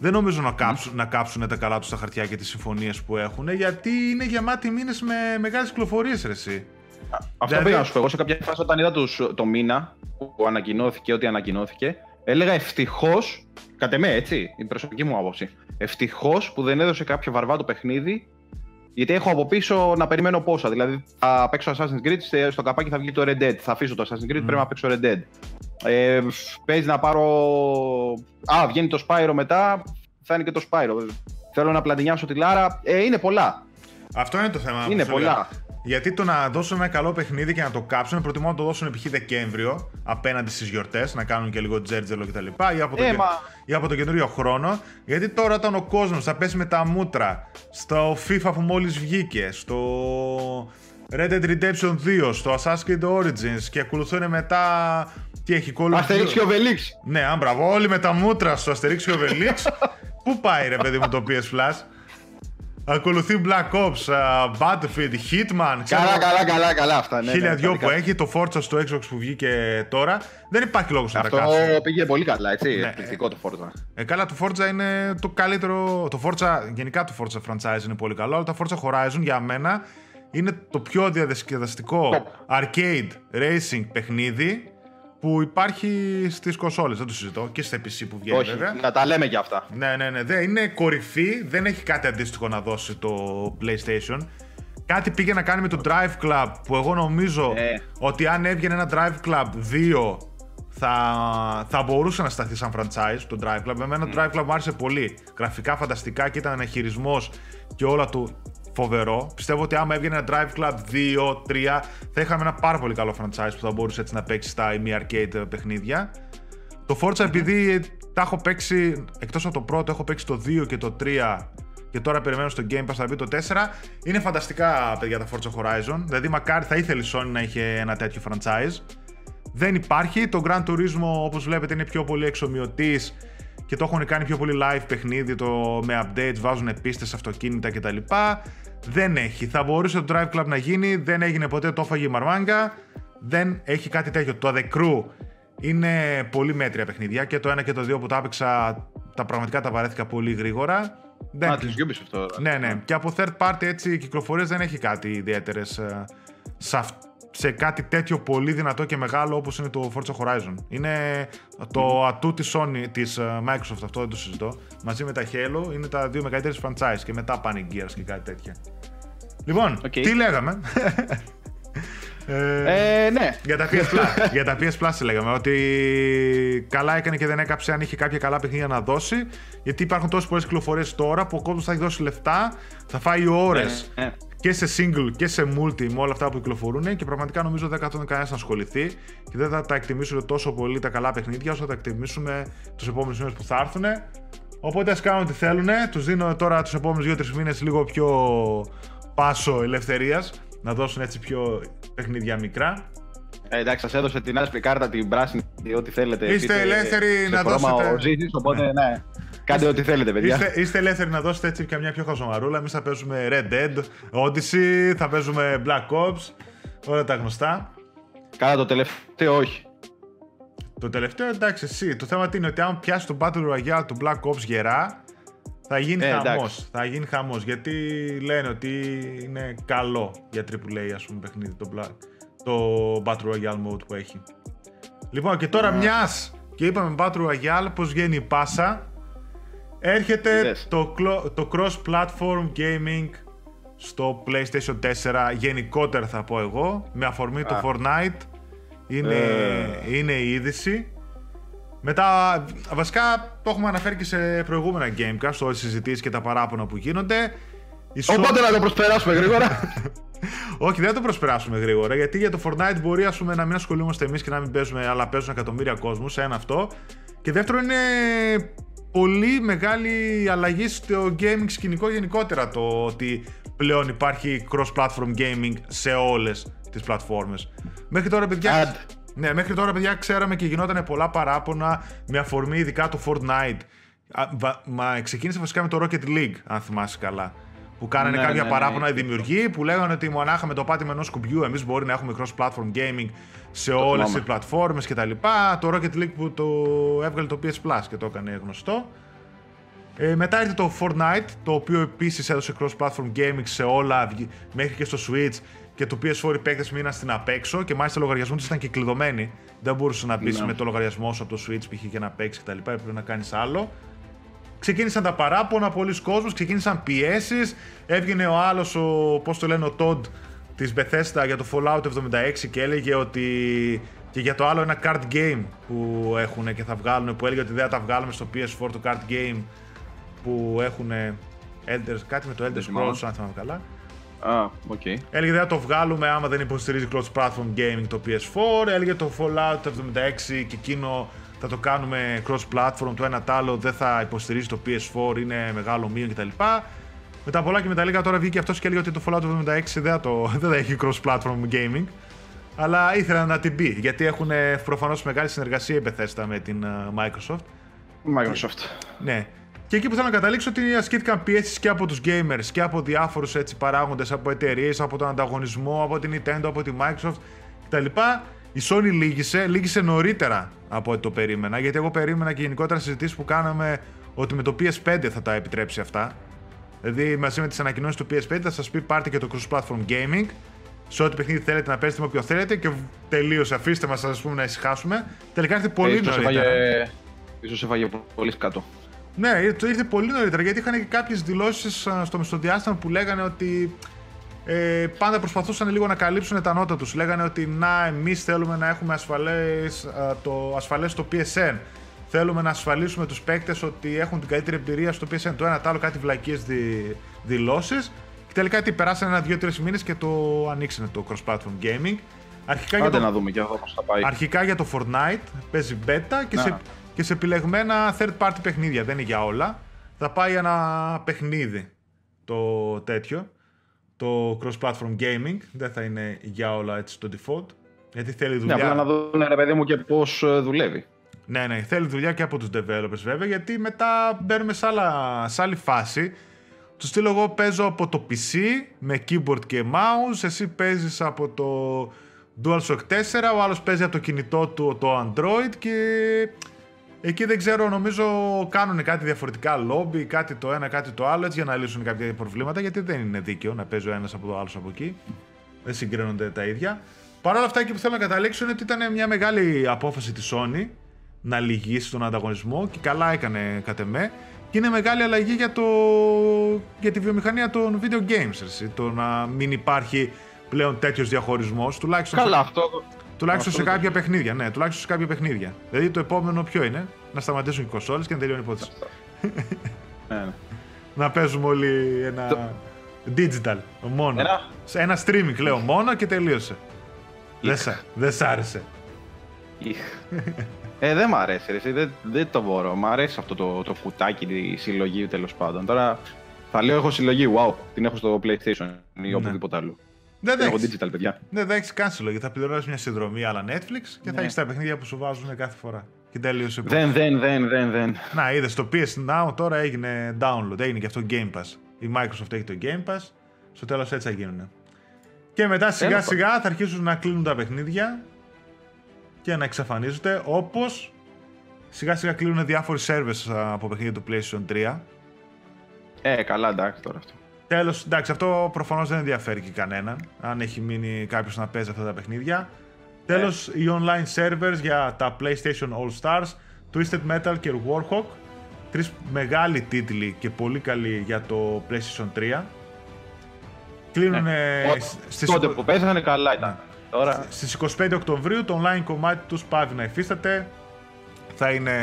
δεν νομίζω να κάψουν, mm. να κάψουν τα καλά τους τα χαρτιά και τις συμφωνίες που έχουν, γιατί είναι γεμάτοι μήνες με μεγάλες κυκλοφορίες ρε εσύ. Αυτό δηλαδή... πήγα να σου πω. Εγώ σε κάποια φάση όταν είδα τους, το μήνα που ανακοινώθηκε ότι ανακοινώθηκε, έλεγα ευτυχώς, κατ' εμέ έτσι, η προσωπική μου άποψη, ευτυχώς που δεν έδωσε κάποιο βαρβάτο παιχνίδι. Γιατί έχω από πίσω να περιμένω πόσα. Δηλαδή, θα παίξω Assassin's Creed, στο καπάκι θα βγει το Red Dead. Θα αφήσω το Assassin's Creed, mm. πρέπει να παίξω Red Dead. Ε, παίζει να πάρω. Α, βγαίνει το Spyro μετά, θα είναι και το Spyro. Θέλω να πλατινιάσω τη Λάρα. Ε, είναι πολλά. Αυτό είναι το θέμα. Είναι πολλά. Γιατί το να δώσουν ένα καλό παιχνίδι και να το κάψουν, προτιμώ να το δώσουν π.χ. Δεκέμβριο απέναντι στις γιορτές, να κάνουν και λίγο τζέρτζελο κτλ. Ή από τον ε, μα... το καινούριο χρόνο. Γιατί τώρα, όταν ο κόσμος θα πέσει με τα μούτρα στο FIFA που μόλις βγήκε, στο Red Dead Redemption δύο, στο Assassin's Creed Origins και ακολουθούν μετά. Τι έχει κόλλο. Αστερίξ και Οβελίξ. Ναι, αν μπράβο, όλοι με τα μούτρα στο Αστερίξ και Οβελίξ. Πού πάει ρε παιδί μου το πι ες Plus. Ακολουθεί Black Ops, uh, Battlefield, Hitman. Καλά, ξέρω... καλά, καλά, καλά αυτά. Ναι, χίλια δυο ναι, που καλά. Έχει, το Forza στο Xbox που βγήκε τώρα. Δεν υπάρχει λόγος να τα κάψουν. Αυτό πήγε πολύ καλά, έτσι. Ναι. Εκπληκτικό το Forza. Ε, καλά, το Forza είναι το καλύτερο. Το Forza, γενικά το Forza franchise είναι πολύ καλό, αλλά τα Forza Horizon για μένα είναι το πιο διασκεδαστικό yeah. arcade racing παιχνίδι που υπάρχει στις κονσόλες, δεν το συζητώ, και στα πι σι που βγαίνει. Όχι, βέβαια. Να τα λέμε και αυτά. Ναι, ναι, ναι, ναι, είναι κορυφή, δεν έχει κάτι αντίστοιχο να δώσει το PlayStation. Κάτι πήγε να κάνει με το Drive Club, που εγώ νομίζω ναι. ότι αν έβγαινε ένα Drive Club δύο θα, θα μπορούσε να σταθεί σαν franchise το Drive Club. Εμένα mm. το Drive Club μου άρεσε πολύ, γραφικά φανταστικά και ήταν ένα χειρισμός και όλα του φοβερό. Πιστεύω ότι άμα έβγαινε ένα Drive Club δύο, τρία θα είχαμε ένα πάρα πολύ καλό franchise που θα μπορούσε έτσι να παίξει στα ημι-arcade παιχνίδια. Το Forza επειδή τα έχω παίξει, εκτός από το πρώτο έχω παίξει το δύο και το τρία και τώρα περιμένω στο Game Pass να μπει το τέσσερα. Είναι φανταστικά παιδιά τα Forza Horizon, δηλαδή μακάρι θα ήθελε η Sony να είχε ένα τέτοιο franchise. Δεν υπάρχει, το Gran Turismo όπως βλέπετε είναι πιο πολύ εξομοιωτής και το έχουν κάνει πιο πολύ live παιχνίδι, το, με updates, βάζουν πίστες, αυτοκίνητα κτλ. Δεν έχει. Θα μπορούσε το Drive Club να γίνει, δεν έγινε ποτέ, το έφαγε η μαρμάγκα. Δεν έχει κάτι τέτοιο. Το The Crew είναι πολύ μέτρια παιχνίδια και το ένα και το δύο που τα έπαιξα τα πραγματικά τα βαρέθηκα πολύ γρήγορα. Α, της Ubisoft τώρα. Ναι, ναι. Και από third party έτσι κυκλοφορίες δεν έχει κάτι ιδιαίτερες σε, σε κάτι τέτοιο πολύ δυνατό και μεγάλο όπως είναι το Forza Horizon. Είναι το mm-hmm. ατού της Sony, της Microsoft, αυτό δεν το συζητώ. Μαζί με τα Halo είναι τα δύο μεγαλύτερες franchise και μετά πάνε Gears και κάτι τέτοια. Λοιπόν, okay. τι λέγαμε. ε, ε, ναι. Για τα πι ες Plus, για τα πι ες Plus λέγαμε ότι καλά έκανε και δεν έκαψε αν είχε κάποια καλά παιχνίδια να δώσει. Γιατί υπάρχουν τόσες πολλές κυκλοφορίες τώρα που ο κόσμος θα έχει δώσει λεφτά, θα φάει ώρες ε, ε. και σε single και σε multi με όλα αυτά που κυκλοφορούν και πραγματικά νομίζω δεν καθόταν κανένας να ασχοληθεί και δεν θα τα εκτιμήσουν τόσο πολύ τα καλά παιχνίδια όσο θα τα εκτιμήσουμε τους επόμενους μήνες που θα έρθουν. Οπότε ας κάνουν τι θέλουν. Τους δίνω τώρα τους επόμενους δύο τρεις μήνες λίγο πιο πάσο ελευθερίας, να δώσουν έτσι πιο παιχνίδια μικρά. Ε, εντάξει, σας έδωσε την άσπρη κάρτα, την πράσινη, ό,τι θέλετε. Είστε πείτε, ελεύθεροι να δώσετε. Ζήτης, οπότε, ναι. Ναι. Κάντε είστε, ό,τι θέλετε, παιδιά. Είστε, είστε ελεύθεροι να δώσετε έτσι και μια πιο χαζομαρούλα. Εμείς θα παίζουμε Red Dead, Odyssey, θα παίζουμε Black Ops, όλα τα γνωστά. Κάνα το τελευταίο, όχι. Το τελευταίο, εντάξει, εσύ. Το θέμα είναι ότι αν πιάσει το Battle Royale του Black Ops γερά, θα γίνει ε, χαμός. Θα γίνει χαμός. Γιατί λένε ότι είναι καλό για τριπλ έι, ας πούμε, παιχνίδι το Black. Το Battle Royale mode που έχει. Λοιπόν, και τώρα yeah. μιας και είπαμε Battle Royale, πως βγαίνει η πάσα, έρχεται yes. το, το cross-platform gaming στο PlayStation φορ, γενικότερα θα πω εγώ, με αφορμή ah. το Fortnite. Είναι, uh. είναι η είδηση. Μετά, βασικά το έχουμε αναφέρει και σε προηγούμενα Gamecast, όλες τις συζητήσεις και τα παράπονα που γίνονται. Οπότε να το προσπεράσουμε γρήγορα. Όχι, δεν θα το προσπεράσουμε γρήγορα, γιατί για το Fortnite μπορεί ας πούμε, να μην ασχολούμαστε εμείς και να μην παίζουμε, αλλά παίζουν εκατομμύρια κόσμους, ένα αυτό. Και δεύτερο είναι πολύ μεγάλη αλλαγή στο gaming σκηνικό γενικότερα, το ότι πλέον υπάρχει cross-platform gaming σε όλες τις πλατφόρμες. Μέχρι τώρα, παιδιά, ναι, μέχρι τώρα, παιδιά ξέραμε και γινόταν πολλά παράπονα με αφορμή ειδικά το Fortnite. Μα ξεκίνησε βασικά με το Rocket League, αν θυμάσαι καλά. Που κάνανε ναι, κάποια ναι, παράπονα οι ναι, δημιουργοί, που λέγανε ότι μονάχα με το πάτημα ενός κουμπιού εμείς μπορεί να έχουμε cross-platform gaming σε όλες θυμάμαι. τις πλατφόρμες κτλ. Το Rocket League που το έβγαλε το πι ες Plus και το έκανε γνωστό. Ε, μετά ήρθε το Fortnite, το οποίο επίσης έδωσε cross-platform gaming σε όλα, μέχρι και στο Switch, και το πι ες φορ οι παίκτες μείναν στην απέξω και μάλιστα ο λογαριασμό της ήταν και κλειδωμένοι. Δεν μπορούσε να μπει ναι. με το λογαριασμό σου από το Switch π.χ. και να παίξει κτλ. Έπρεπε να κάνει άλλο. Ξεκίνησαν τα παράπονα, πολλοί κόσμος, ξεκίνησαν πιέσεις, έβγαινε ο άλλος, ο, πώς το λένε, ο Todd της Bethesda για το Fallout εβδομήντα έξι και έλεγε ότι... και για το άλλο ένα card game που έχουν και θα βγάλουν, που έλεγε ότι δεν θα τα βγάλουμε στο πι ες φορ το card game που έχουν Elder, κάτι με το Elder Scrolls, αν θυμάμαι καλά. Α, ah, οκ. Okay. Έλεγε δεν θα το βγάλουμε άμα δεν υποστηρίζει cross-platform gaming το πι ες φορ, έλεγε το Fallout εβδομήντα έξι και εκείνο θα το κάνουμε cross-platform, το ένα τ' άλλο δεν θα υποστηρίζει το πι ες φορ, είναι μεγάλο μείον κτλ. Μετά πολλά και μετά λίγα τώρα βγήκε αυτός και έλεγε ότι το Fallout εβδομήντα έξι δεν, το, δεν θα έχει cross-platform gaming, αλλά ήθελα να την πει, γιατί έχουν προφανώς μεγάλη συνεργασία η Bethesda με την Microsoft. Microsoft. Ναι. Και εκεί που θέλω να καταλήξω ότι ασκήθηκαν πιέσεις και από τους gamers και από διάφορους έτσι παράγοντες, από εταιρείες, από τον ανταγωνισμό, από την Nintendo, από τη Microsoft κτλ. Η Sony λύγησε, λύγησε νωρίτερα από ό,τι το περίμενα, γιατί εγώ περίμενα και γενικότερα συζητήσεις που κάναμε ότι με το πι ες φάιβ θα τα επιτρέψει αυτά. Δηλαδή μαζί με τις ανακοινώσεις του πι ες φάιβ θα σας πει πάρτε και το cross platform gaming σε ό,τι παιχνίδι θέλετε να παίζετε με όποιον θέλετε και τελείωσε, αφήστε μας ας πούμε να ησυχάσουμε. Τελικά ήρθε πολύ ε, νωρίτερα. Έφαγε... Ίσως έφαγε πολύ κάτω. Ναι, ήρθε πολύ νωρίτερα γιατί είχαν και κάποιες δηλώσεις στο μεσοδιάστημα που λέγανε ότι Ε, πάντα προσπαθούσαν λίγο να καλύψουν τα νότα τους. Λέγανε ότι να, εμείς θέλουμε να έχουμε ασφαλές, α, το, ασφαλές το πι ες εν. Θέλουμε να ασφαλίσουμε τους παίκτες ότι έχουν την καλύτερη εμπειρία στο πι ες εν. Το ένα, το άλλο, κάτι βλακίες δι, δηλώσεις. Και τελικά τι, περάσανε ένα, δύο, τρεις μήνες και το ανοίξανε το cross-platform gaming. Αρχικά, για το, να δούμε και εδώ θα πάει. Αρχικά για το Fortnite παίζει beta και σε, και σε επιλεγμένα third-party παιχνίδια. Δεν είναι για όλα. Θα πάει ένα παιχνίδι το τέτοιο. Το cross-platform gaming, δεν θα είναι για όλα έτσι το default, γιατί θέλει δουλειά. Ναι, απλά να δουν ρε παιδί μου και πώς δουλεύει. Ναι, ναι, θέλει δουλειά και από τους developers βέβαια, γιατί μετά μπαίνουμε σε, άλλα, σε άλλη φάση. Του στείλω εγώ παίζω από το πι σι με keyboard και mouse, εσύ παίζεις από το DualShock τέσσερα, ο άλλος παίζει από το κινητό του το Android και εκεί δεν ξέρω, νομίζω κάνουν κάτι διαφορετικά λόμπι, κάτι το ένα, κάτι το άλλο, έτσι για να λύσουν κάποια προβλήματα, γιατί δεν είναι δίκαιο να παίζει ο ένας από το άλλος από εκεί. Δεν συγκρίνονται τα ίδια. Παρ' όλα αυτά, εκεί που θέλω να καταλήξω είναι ότι ήταν μια μεγάλη απόφαση της Sony να λυγίσει τον ανταγωνισμό και καλά έκανε κατ' εμέ. Και είναι μεγάλη αλλαγή για, το... για τη βιομηχανία των video games, έτσι, το να μην υπάρχει πλέον τέτοιος διαχωρισμός, τουλάχιστον... Καλά, αυτό... Τουλάχιστον σε κάποια παιχνίδια, ναι, τουλάχιστον σε κάποια παιχνίδια. Δηλαδή το επόμενο ποιο είναι, να σταματήσουν οι κονσόλες και να τελειώνει η υπόθεση. Ναι. Να παίζουμε όλοι ένα το... digital, μόνο. Ένα... ένα streaming, λέω, μόνο και τελείωσε. Δεν δε σ' άρεσε. ε, δεν μ' αρέσει, ρε, δεν, δεν το μπορώ. Μ' αρέσει αυτό το, το κουτάκι, τη συλλογή τέλος πάντων. Τώρα θα λέω έχω συλλογή, wow, την έχω στο PlayStation ή οπουδήποτε άλλο. Δεν θα έχεις... digital, παιδιά. Ναι, δεν έχει καν συλλογή. Θα πληρώνεις μια συνδρομή αλλά Netflix και ναι. θα έχεις τα παιχνίδια που σου βάζουν κάθε φορά. Και τέλειωσε. Δεν, δεν, δεν, δεν, δεν. Να, είδες το Πι Ες Now τώρα έγινε download, έγινε και αυτό Game Pass. Η Microsoft έχει το Game Pass. Στο τέλος έτσι θα γίνουν. Και μετά σιγά Έλα, σιγά πώς. θα αρχίσουν να κλείνουν τα παιχνίδια και να εξαφανίζονται, όπως σιγά σιγά κλείνουν διάφοροι servers από παιχνίδια του PlayStation τρία. Ε, καλά, εντάξει τώρα αυτό. Τέλος, εντάξει, αυτό προφανώς δεν ενδιαφέρει και κανέναν, αν έχει μείνει κάποιος να παίζει αυτά τα παιχνίδια. Ε. Τέλος, οι online servers για τα PlayStation All-Stars, Twisted Metal και Warhawk, τρεις μεγάλοι τίτλοι και πολύ καλοί για το PlayStation τρία. Κλείνουν ε, στις... Τότε που πέσανε καλά ήταν. Τώρα... Στις εικοστή πέμπτη Οκτωβρίου το online κομμάτι τους πάβει να υφίσταται. Θα, είναι...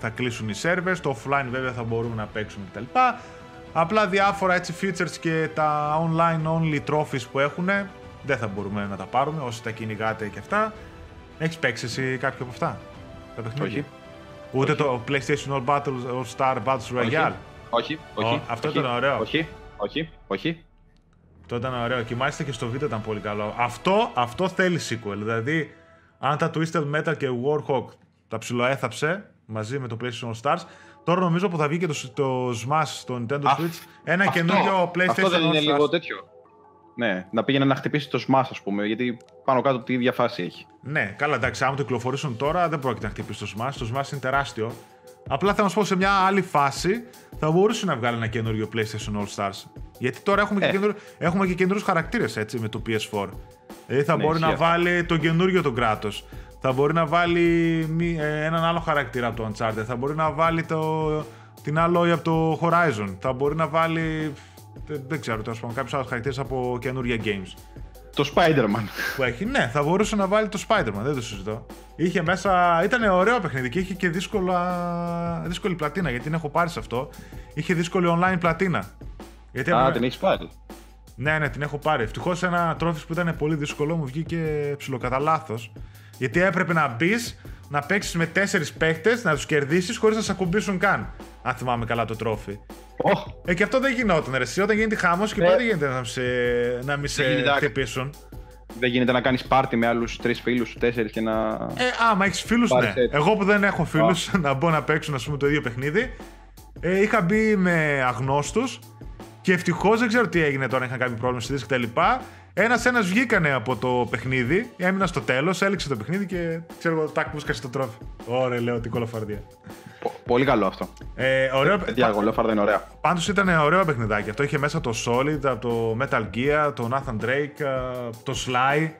θα κλείσουν οι servers, το offline βέβαια θα μπορούν να παίξουν κτλ. Απλά διάφορα έτσι features και τα online only trophies που έχουν δεν θα μπορούμε να τα πάρουμε όσοι τα κυνηγάτε και αυτά. Έχεις παίξει εσύ κάποιο από αυτά τα παιχνίδια? Ούτε όχι. Το PlayStation All, Battles, All Star Battles Royale? Όχι, όχι. Oh, αυτό όχι, ήταν ωραίο. Όχι, όχι, όχι. Αυτό ήταν ωραίο και μάλιστα και στο βίντεο ήταν πολύ καλό. Αυτό, αυτό θέλει sequel. Δηλαδή, αν τα Twisted Metal και Warhawk τα ψιλοέθαψε μαζί με το PlayStation All Stars, τώρα νομίζω που θα βγει και το, το Smash στο Nintendo Α, Switch. Ένα αυτό, καινούριο PlayStation αυτό δεν All είναι Stars. Λίγο τέτοιο. Ναι, να πήγαινε να χτυπήσει το Smash, ας πούμε, γιατί πάνω κάτω τη ίδια φάση έχει. Ναι, καλά, εντάξει, άμα το κυκλοφορήσουν τώρα δεν πρόκειται να χτυπήσει το Smash. Το Smash είναι τεράστιο. Απλά θα μας πω σε μια άλλη φάση θα μπορούσε να βγάλει ένα καινούριο PlayStation All Stars. Γιατί τώρα έχουμε, ε. και, καινούριο, έχουμε και καινούριους χαρακτήρες έτσι με το Πι Ες φορ. Δηλαδή θα ναι, μπορεί να βάλει τον καινούριο τον Κράτος. Θα μπορεί να βάλει μη, ε, έναν άλλο χαρακτήρα από το Uncharted. Θα μπορεί να βάλει το, την Alloy από το Horizon. Θα μπορεί να βάλει. Δεν, δεν ξέρω τώρα, κάποιους άλλους χαρακτήρες από καινούρια games. Το Spider-Man. Που έχει, ναι, θα μπορούσε να βάλει το Spider-Man, δεν το συζητώ. Είχε μέσα. Ήταν ωραίο παιχνίδι και είχε και δύσκολα, δύσκολη πλατίνα, γιατί την έχω πάρει σε αυτό. Είχε δύσκολη online πλατίνα. Γιατί Α, έπρεπε... την έχεις πάρει. Ναι, ναι, την έχω πάρει. Ευτυχώς ένα τρόφι που ήταν πολύ δύσκολο μου βγήκε ψιλοκατά λάθος. Γιατί έπρεπε να μπεις, να παίξεις με τέσσερις παίχτες, να τους κερδίσεις χωρίς να σε ακουμπήσουν καν. Αν θυμάμαι καλά το τρόφι. Oh. Ε, και αυτό δεν γινόταν ρε εσύ. Όταν γίνεται χάμος και ε, πάντα γίνεται να, σε, να μην σε γίνεται, χτυπήσουν. Δεν γίνεται να κάνεις πάρτι με άλλους τρεις φίλους, τέσσερις και να... Ε, άμα έχεις φίλους, ναι. Έτσι. Εγώ που δεν έχω φίλους oh. να μπω να παίξουν ας πούμε, το ίδιο παιχνίδι, ε, είχα μπει με αγνώστους και ευτυχώς δεν ξέρω τι έγινε τώρα, είχαν κάποιο πρόβλημα στις κτλ. Ένας-ένας βγήκανε από το παιχνίδι, έμεινα στο τέλος, έλεξε το παιχνίδι και ξέρω εγώ, τάκ, βούσκασε το τρόφι. Ωραία, λέω, τι κολοφαρδία. Πολύ καλό αυτό. Ε, ωραίο παιχνίδι. Κολοφαρδία είναι ωραία. Πάντως ήταν ωραίο παιχνιδάκι. Αυτό είχε μέσα το Solid, το Metal Gear, το Nathan Drake, το Sly.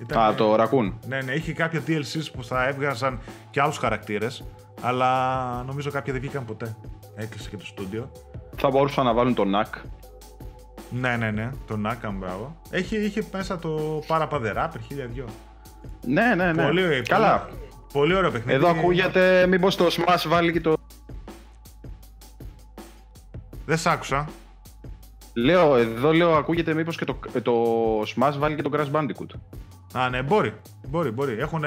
Ήταν... Α, το Raccoon. Ναι, ναι, είχε κάποια ντι ελ σις που θα έβγαζαν και άλλους χαρακτήρες, αλλά νομίζω κάποια δεν βγήκαν ποτέ. Έκλεισε και το στούντιο. Θα μπορούσαν να βάλουν τον Knack. Ναι, ναι, ναι, τον Άκαμ, μπράβο. Έχει, είχε μέσα το παραπαδερά, περ χίλια δυο. Ναι, ναι, ναι. Πολύ, Καλά. Πολύ, πολύ ωραίο παιχνίδι. Εδώ ακούγεται, μήπως το Smash βάλει και το... Δεν σ' άκουσα. Λέω, εδώ λέω, ακούγεται μήπως και το, το Smash βάλει και το Crash Bandicoot. Α, ναι, μπορεί, μπορεί, μπορεί. Έχουν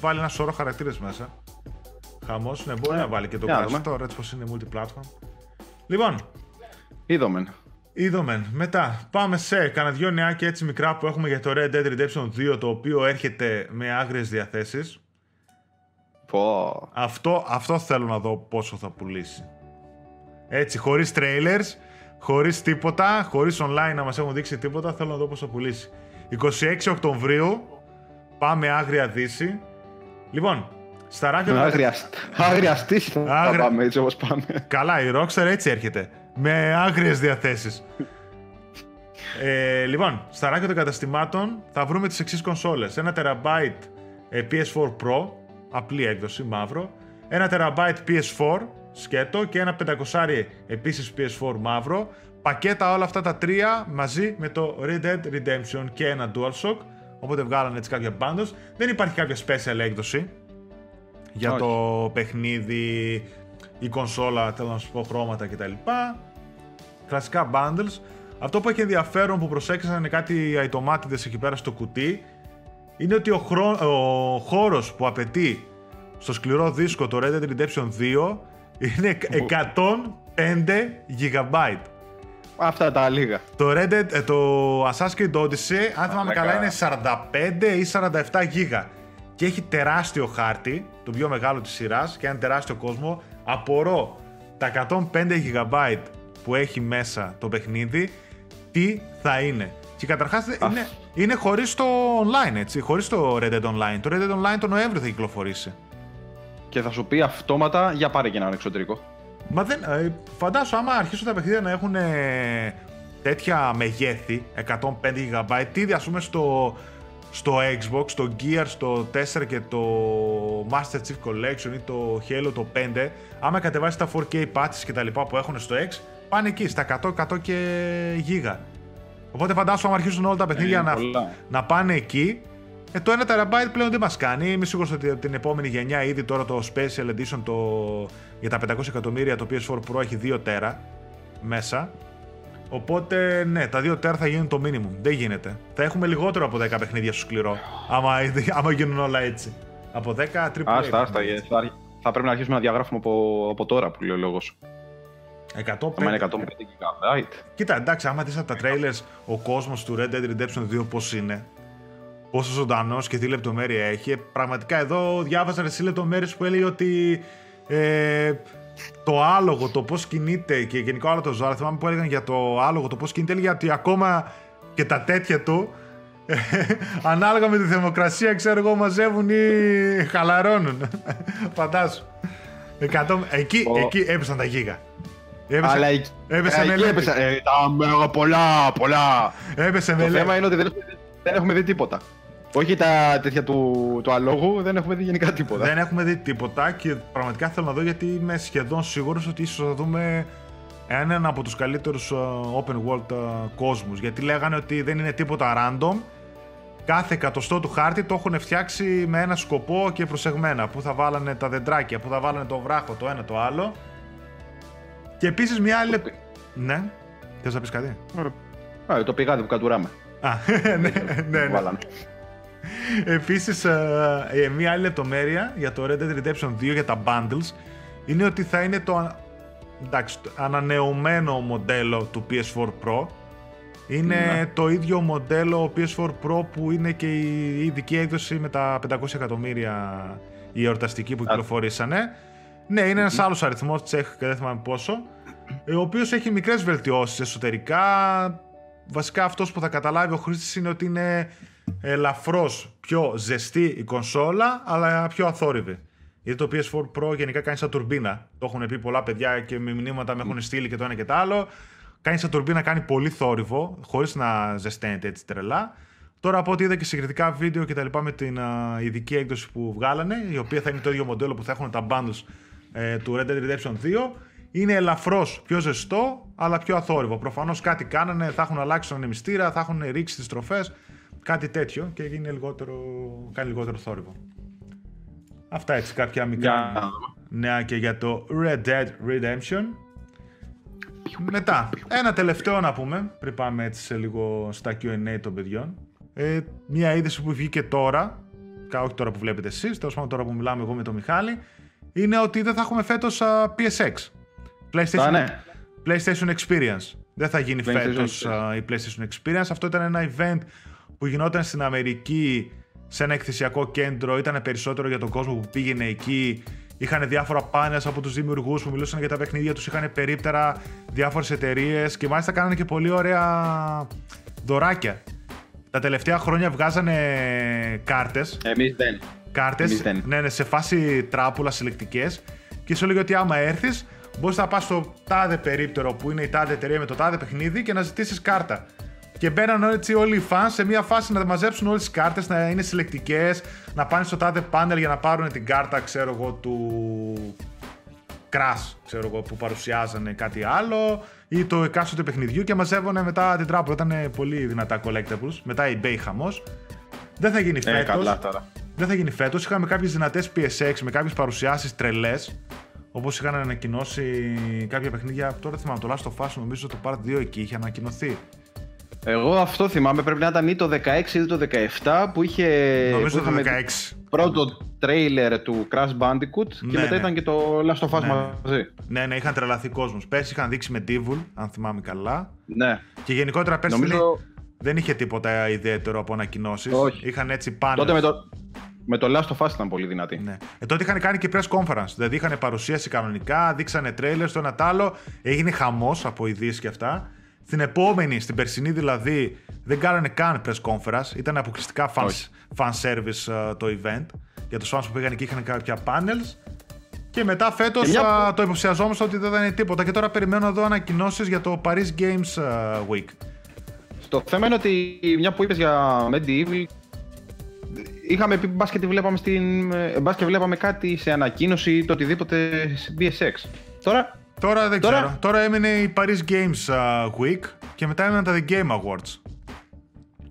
βάλει ένα σωρό χαρακτήρες μέσα. Χαμός, ναι, μπορεί ε, να βάλει και το Crash τώρα, έτσι πως είναι multi-platform. Λοιπόν. Είδομεν. Είδομεν. Μετά πάμε σε κανένα δυο νεάκια έτσι μικρά που έχουμε για το Red Dead Redemption δύο, το οποίο έρχεται με άγριες διαθέσεις. Oh. Αυτό, αυτό θέλω να δω πόσο θα πουλήσει. Έτσι, χωρίς trailers, χωρίς τίποτα, χωρίς online να μας έχουν δείξει τίποτα, θέλω να δω πόσο θα πουλήσει. εικοστή έκτη Οκτωβρίου, πάμε άγρια δύση. Λοιπόν, στα ράκια... Άγρια στήση θα πάμε έτσι όπως πάμε. Καλά, η Rockstar έτσι έρχεται. Με άγριες διαθέσεις. ε, λοιπόν, στα ράκια των καταστημάτων θα βρούμε τις εξής κονσόλες. ένα τεραμπάιτ Πι Ες φορ Pro, απλή έκδοση, μαύρο. ένα τεραμπάιτ Πι Ες φορ, σκέτο. Και ένα πεντακόσια επίσης Πι Ες φορ μαύρο. Πακέτα όλα αυτά τα τρία μαζί με το Red Dead Redemption και ένα DualShock. Οπότε βγάλανε έτσι κάποια bundles. Δεν υπάρχει κάποια special έκδοση για okay. το παιχνίδι, η κονσόλα, θέλω να σου πω, χρώματα κτλ. Κλασικά bundles. Αυτό που έχει ενδιαφέρον που προσέξα είναι κάτι αιτομάτιδες εκεί πέρα στο κουτί, είναι ότι ο, χρό... ο χώρος που απαιτεί στο σκληρό δίσκο το Red Dead Redemption δύο είναι εκατόν πέντε τζι μπι. Αυτά τα λίγα. Το, Red Dead, το Assassin's Creed Odyssey, αν θυμάμαι καλά, είναι σαράντα πέντε ή σαράντα επτά γίγα. Και έχει τεράστιο χάρτη, το πιο μεγάλο της σειράς, και ένα τεράστιο κόσμο. Απορώ τα εκατόν πέντε γίγαμπάιτ που έχει μέσα το παιχνίδι, τι θα είναι. Και καταρχάς είναι, είναι χωρίς το online, έτσι, χωρίς το Red Dead Online. Το Red Dead Online τον Νοέμβριο θα κυκλοφορήσει. Και θα σου πει αυτόματα, για πάρε και έναν εξωτερικό. Μα δεν, φαντάσου, άμα αρχίσουν τα παιχνίδια να έχουν ε, τέτοια μεγέθη, εκατόν πέντε γίγαμπάιτ, ήδη ας πούμε στο, στο Xbox, το Gear, το τέσσερα και το Master Chief Collection ή το Halo το πέντε, άμα κατεβάσει τα φορ κέι patches και τα λοιπά που έχουν στο X, πάνε εκεί, στα εκατό εκατό και γίγα. Οπότε φαντάσου, άμα αρχίσουν όλα τα παιχνίδια να, να πάνε εκεί, ε, το ένα τεραμπάιτ πλέον δεν μας κάνει. Είμαι σίγουρος ότι την επόμενη γενιά, ήδη τώρα το Special Edition το, για τα πεντακόσια εκατομμύρια, το πι ες φορ Pro έχει δύο τέρα μέσα. Οπότε ναι, τα δύο τέρα θα γίνουν το minimum. Δεν γίνεται. Θα έχουμε λιγότερο από δέκα παιχνίδια στο σκληρό, άμα, άμα γίνουν όλα έτσι. Από δέκα τρίπλα. Άστα, άστα. Θα πρέπει να αρχίσουμε να διαγράφουμε από, από τώρα που λέει ο λόγος. εκατόν πέντε γίγαμπάιτ. Κοίτα, εντάξει, άμα δεις από τα trailers ο κόσμος του Red Dead Redemption δύο πώς είναι, πόσο ζωντανός και τι λεπτομέρεια έχει. Πραγματικά εδώ διάβαζα εσύ λεπτομέρειες που έλεγε ότι ε, το άλογο, το πώς κινείται και γενικό άλλο το ζώα, θυμάμαι που έλεγαν για το άλογο, το πώς κινείται, έλεγε ότι ακόμα και τα τέτοια του ε, ανάλογα με τη θερμοκρασία, ξέρω εγώ, μαζεύουν ή χαλαρώνουν. Φαντάσου. εκατό... Εκεί, oh. εκεί έπεσαν τα γίγα. Έπεσε, αλλά εκεί έπεσαν ε, τα πολλά, πολλά. Έπεσε το θέμα είναι ότι δεν, δεν έχουμε δει τίποτα. Όχι τα τέτοια του, του αλόγου, δεν έχουμε δει γενικά τίποτα. Δεν έχουμε δει τίποτα και πραγματικά θέλω να δω, γιατί είμαι σχεδόν σίγουρος ότι ίσως θα δούμε έναν από τους καλύτερους open world κόσμους. Γιατί λέγανε ότι δεν είναι τίποτα random. Κάθε εκατοστό του χάρτη το έχουν φτιάξει με ένα σκοπό και προσεγμένα. Πού θα βάλανε τα δεντράκια, πού θα βάλανε το βράχο, το ένα το άλλο. Και επίσης μια άλλη. Το... Ναι, θες να πεις κάτι. Α, το πηγάδι που κατουράμε. Α, ναι, ναι, ναι. Επίσης, μια άλλη λεπτομέρεια για το Red Dead Redemption δύο, για τα bundles, είναι ότι θα είναι το, εντάξει, το ανανεωμένο μοντέλο του πι ες φορ Pro. Είναι ναι. το ίδιο μοντέλο πι ες φορ Pro που είναι και η ειδική έκδοση με τα πεντακόσια εκατομμύρια η εορταστική που κυκλοφορήσανε. Ναι, είναι ένας άλλος αριθμός, τσέχ, και δεν θυμάμαι πόσο, ο οποίος έχει μικρές βελτιώσεις εσωτερικά. Βασικά αυτός που θα καταλάβει ο χρήστης είναι ότι είναι ελαφρώς πιο ζεστή η κονσόλα, αλλά πιο αθόρυβη. Γιατί το πι ες φορ Pro γενικά κάνει σαν τουρμπίνα. Το έχουν πει πολλά παιδιά και με μηνύματα με έχουν στείλει και το ένα και το άλλο. Κάνει σαν τουρμπίνα, κάνει πολύ θόρυβο, χωρίς να ζεσταίνεται έτσι τρελά. Τώρα, από ό,τι είδα και συγκριτικά βίντεο και τα λοιπά με την α, ειδική έκδοση που βγάλανε, η οποία θα είναι το ίδιο μοντέλο που θα έχουν τα bundles ε, του Red Dead Redemption δύο, είναι ελαφρώς πιο ζεστό, αλλά πιο αθόρυβο. Προφανώς κάτι κάνανε, θα έχουν αλλάξει τον ανεμιστήρα, θα έχουν ρίξει τις τροφές, κάτι τέτοιο, και γίνει λιγότερο, κάνει λιγότερο θόρυβο. Αυτά έτσι, κάποια μικρά yeah. νέα και για το Red Dead Redemption. Μετά, ένα τελευταίο να πούμε, πριν πάμε έτσι σε λίγο στα κιου εν έι των παιδιών. Ε, μια είδηση που βγήκε τώρα, όχι τώρα που βλέπετε εσείς, τέλος πάντων τώρα που μιλάμε εγώ με τον Μιχάλη, είναι ότι δεν θα έχουμε φέτος uh, πι ες εξ. PlayStation, Ά, ναι. PlayStation Experience. Δεν θα γίνει PlayStation φέτος uh, η PlayStation Experience. Αυτό ήταν ένα event που γινόταν στην Αμερική σε ένα εκθεσιακό κέντρο. Ήταν περισσότερο για τον κόσμο που πήγαινε εκεί. Είχαν διάφορα πάνελ από τους δημιουργούς που μιλούσαν για τα παιχνίδια τους. Είχαν περίπτερα διάφορες εταιρείες και μάλιστα κάνανε και πολύ ωραία δωράκια. Τα τελευταία χρόνια βγάζανε κάρτες. Εμείς δεν. Κάρτες, Εμείς δεν. Ναι, ναι, σε φάση τράπουλα συλλεκτικές. Και σου έλεγε ότι άμα έρθεις, μπορείς να πας στο τάδε περίπτερο που είναι η τάδε εταιρεία με το τάδε παιχνίδι και να ζητήσεις κάρτα. Και μπαίναν έτσι όλοι οι fans σε μια φάση να μαζέψουν όλες τις κάρτες, να είναι συλλεκτικές, να πάνε στο τάδε πάνελ για να πάρουν την κάρτα, ξέρω εγώ, του Crash, ξέρω εγώ, που παρουσιάζανε κάτι άλλο, ή το εκάστοτε παιχνιδιού, και μαζεύωνε μετά την τράπουλα. Ήταν πολύ δυνατά collectables. Μετά eBay χαμός. Δεν θα γίνει φέτος. Ε, καλά, τώρα. Δεν θα γίνει φέτος. Είχαμε κάποιες δυνατές πι ες εξ με κάποιες παρουσιάσεις τρελές. Όπως είχαν ανακοινώσει κάποια παιχνίδια. Τώρα θυμάμαι το Last of Us, νομίζω το Part δύο εκεί είχε ανακοινωθεί. Εγώ αυτό θυμάμαι, πρέπει να ήταν ή το δεκαέξι ή το δεκαεπτά που είχε. Νομίζω που το δεκαέξι. Πρώτο τρέιλερ του Crash Bandicoot, ναι, και μετά, ναι, ήταν και το Last of Us, ναι, μαζί. Ναι, ναι, είχαν τρελαθεί κόσμος. Πέρσι είχαν δείξει με Devil, αν θυμάμαι καλά. Ναι. Και γενικότερα πέρσι νομίζω... δεν είχε τίποτα ιδιαίτερο από ανακοινώσεις. Είχαν έτσι πάνω. Τότε με το, με το Last of Us ήταν πολύ δυνατή. Ναι. Ε, τότε είχαν κάνει και press conference. Δηλαδή είχαν παρουσίαση κανονικά, δείξανε τρέιλερ στο ένα τ' άλλο. Έγινε χαμός από ειδήσεις και αυτά. Στην επόμενη, στην περσινή δηλαδή, δεν κάνανε καν press conference. Ήταν αποκλειστικά fan, fan service uh, το event. Για τους fans που πήγαν εκεί είχαν κάποια panels. Και μετά φέτος και μια... uh, το υποψιαζόμαστε ότι δεν ήταν τίποτα. Και τώρα περιμένω εδώ ανακοινώσεις για το Paris Games uh, Week. Το θέμα είναι ότι μια που είπες για Medieval, είχαμε πει μπας και τη βλέπαμε, στην... μπας και βλέπαμε κάτι σε ανακοίνωση, το οτιδήποτε μπι ες εξ. Τώρα... Τώρα δεν Τώρα... ξέρω. Τώρα έμεινε η Paris Games uh, Week και μετά έμειναν τα The Game Awards.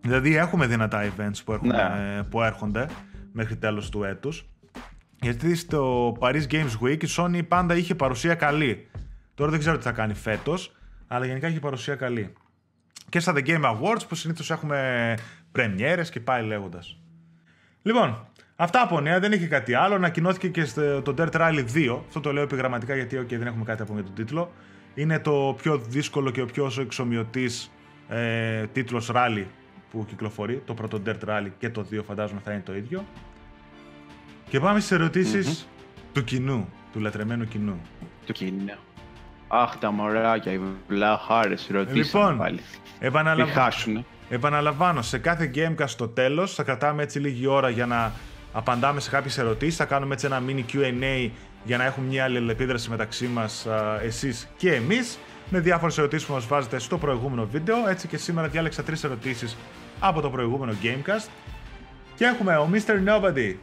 Δηλαδή έχουμε δυνατά events που έρχονται, ναι, που έρχονται μέχρι τέλος του έτους. Γιατί στο Paris Games Week η Sony πάντα είχε παρουσία καλή. Τώρα δεν ξέρω τι θα κάνει φέτος, αλλά γενικά είχε παρουσία καλή. Και στα The Game Awards που συνήθως έχουμε πρεμιέρες και πάει λέγοντας. Λοιπόν, αυτά από νέα, δεν είχε κάτι άλλο. Ανακοινώθηκε και το Dirt Rally δύο. Αυτό το λέω επιγραμματικά γιατί okay, δεν έχουμε κάτι από τον τίτλο. Είναι το πιο δύσκολο και ο πιο εξομοιωτής ε, τίτλος Rally που κυκλοφορεί. Το πρώτο Dirt Rally και το δύο φαντάζομαι θα είναι το ίδιο. Και πάμε στις ερωτήσεις mm-hmm. του κοινού, του λατρεμένου κοινού. Του κοινού. Αχ, τα μωράκια, οι βλαχάρες ερωτήσεις πάλι. Λοιπόν, επαναλαμβάνω, σε κάθε Gamecast στο τέλος θα κρατάμε έτσι λίγη ώρα για να απαντάμε σε κάποιες ερωτήσεις, θα κάνουμε έτσι ένα mini κιου εν έι για να έχουμε μια αλληλεπίδραση μεταξύ μας, α, εσείς και εμείς, με διάφορες ερωτήσεις που μας βάζετε στο προηγούμενο βίντεο. Έτσι και σήμερα διάλεξα τρεις ερωτήσεις από το προηγούμενο Gamecast. Και έχουμε ο μίστερ Nobody.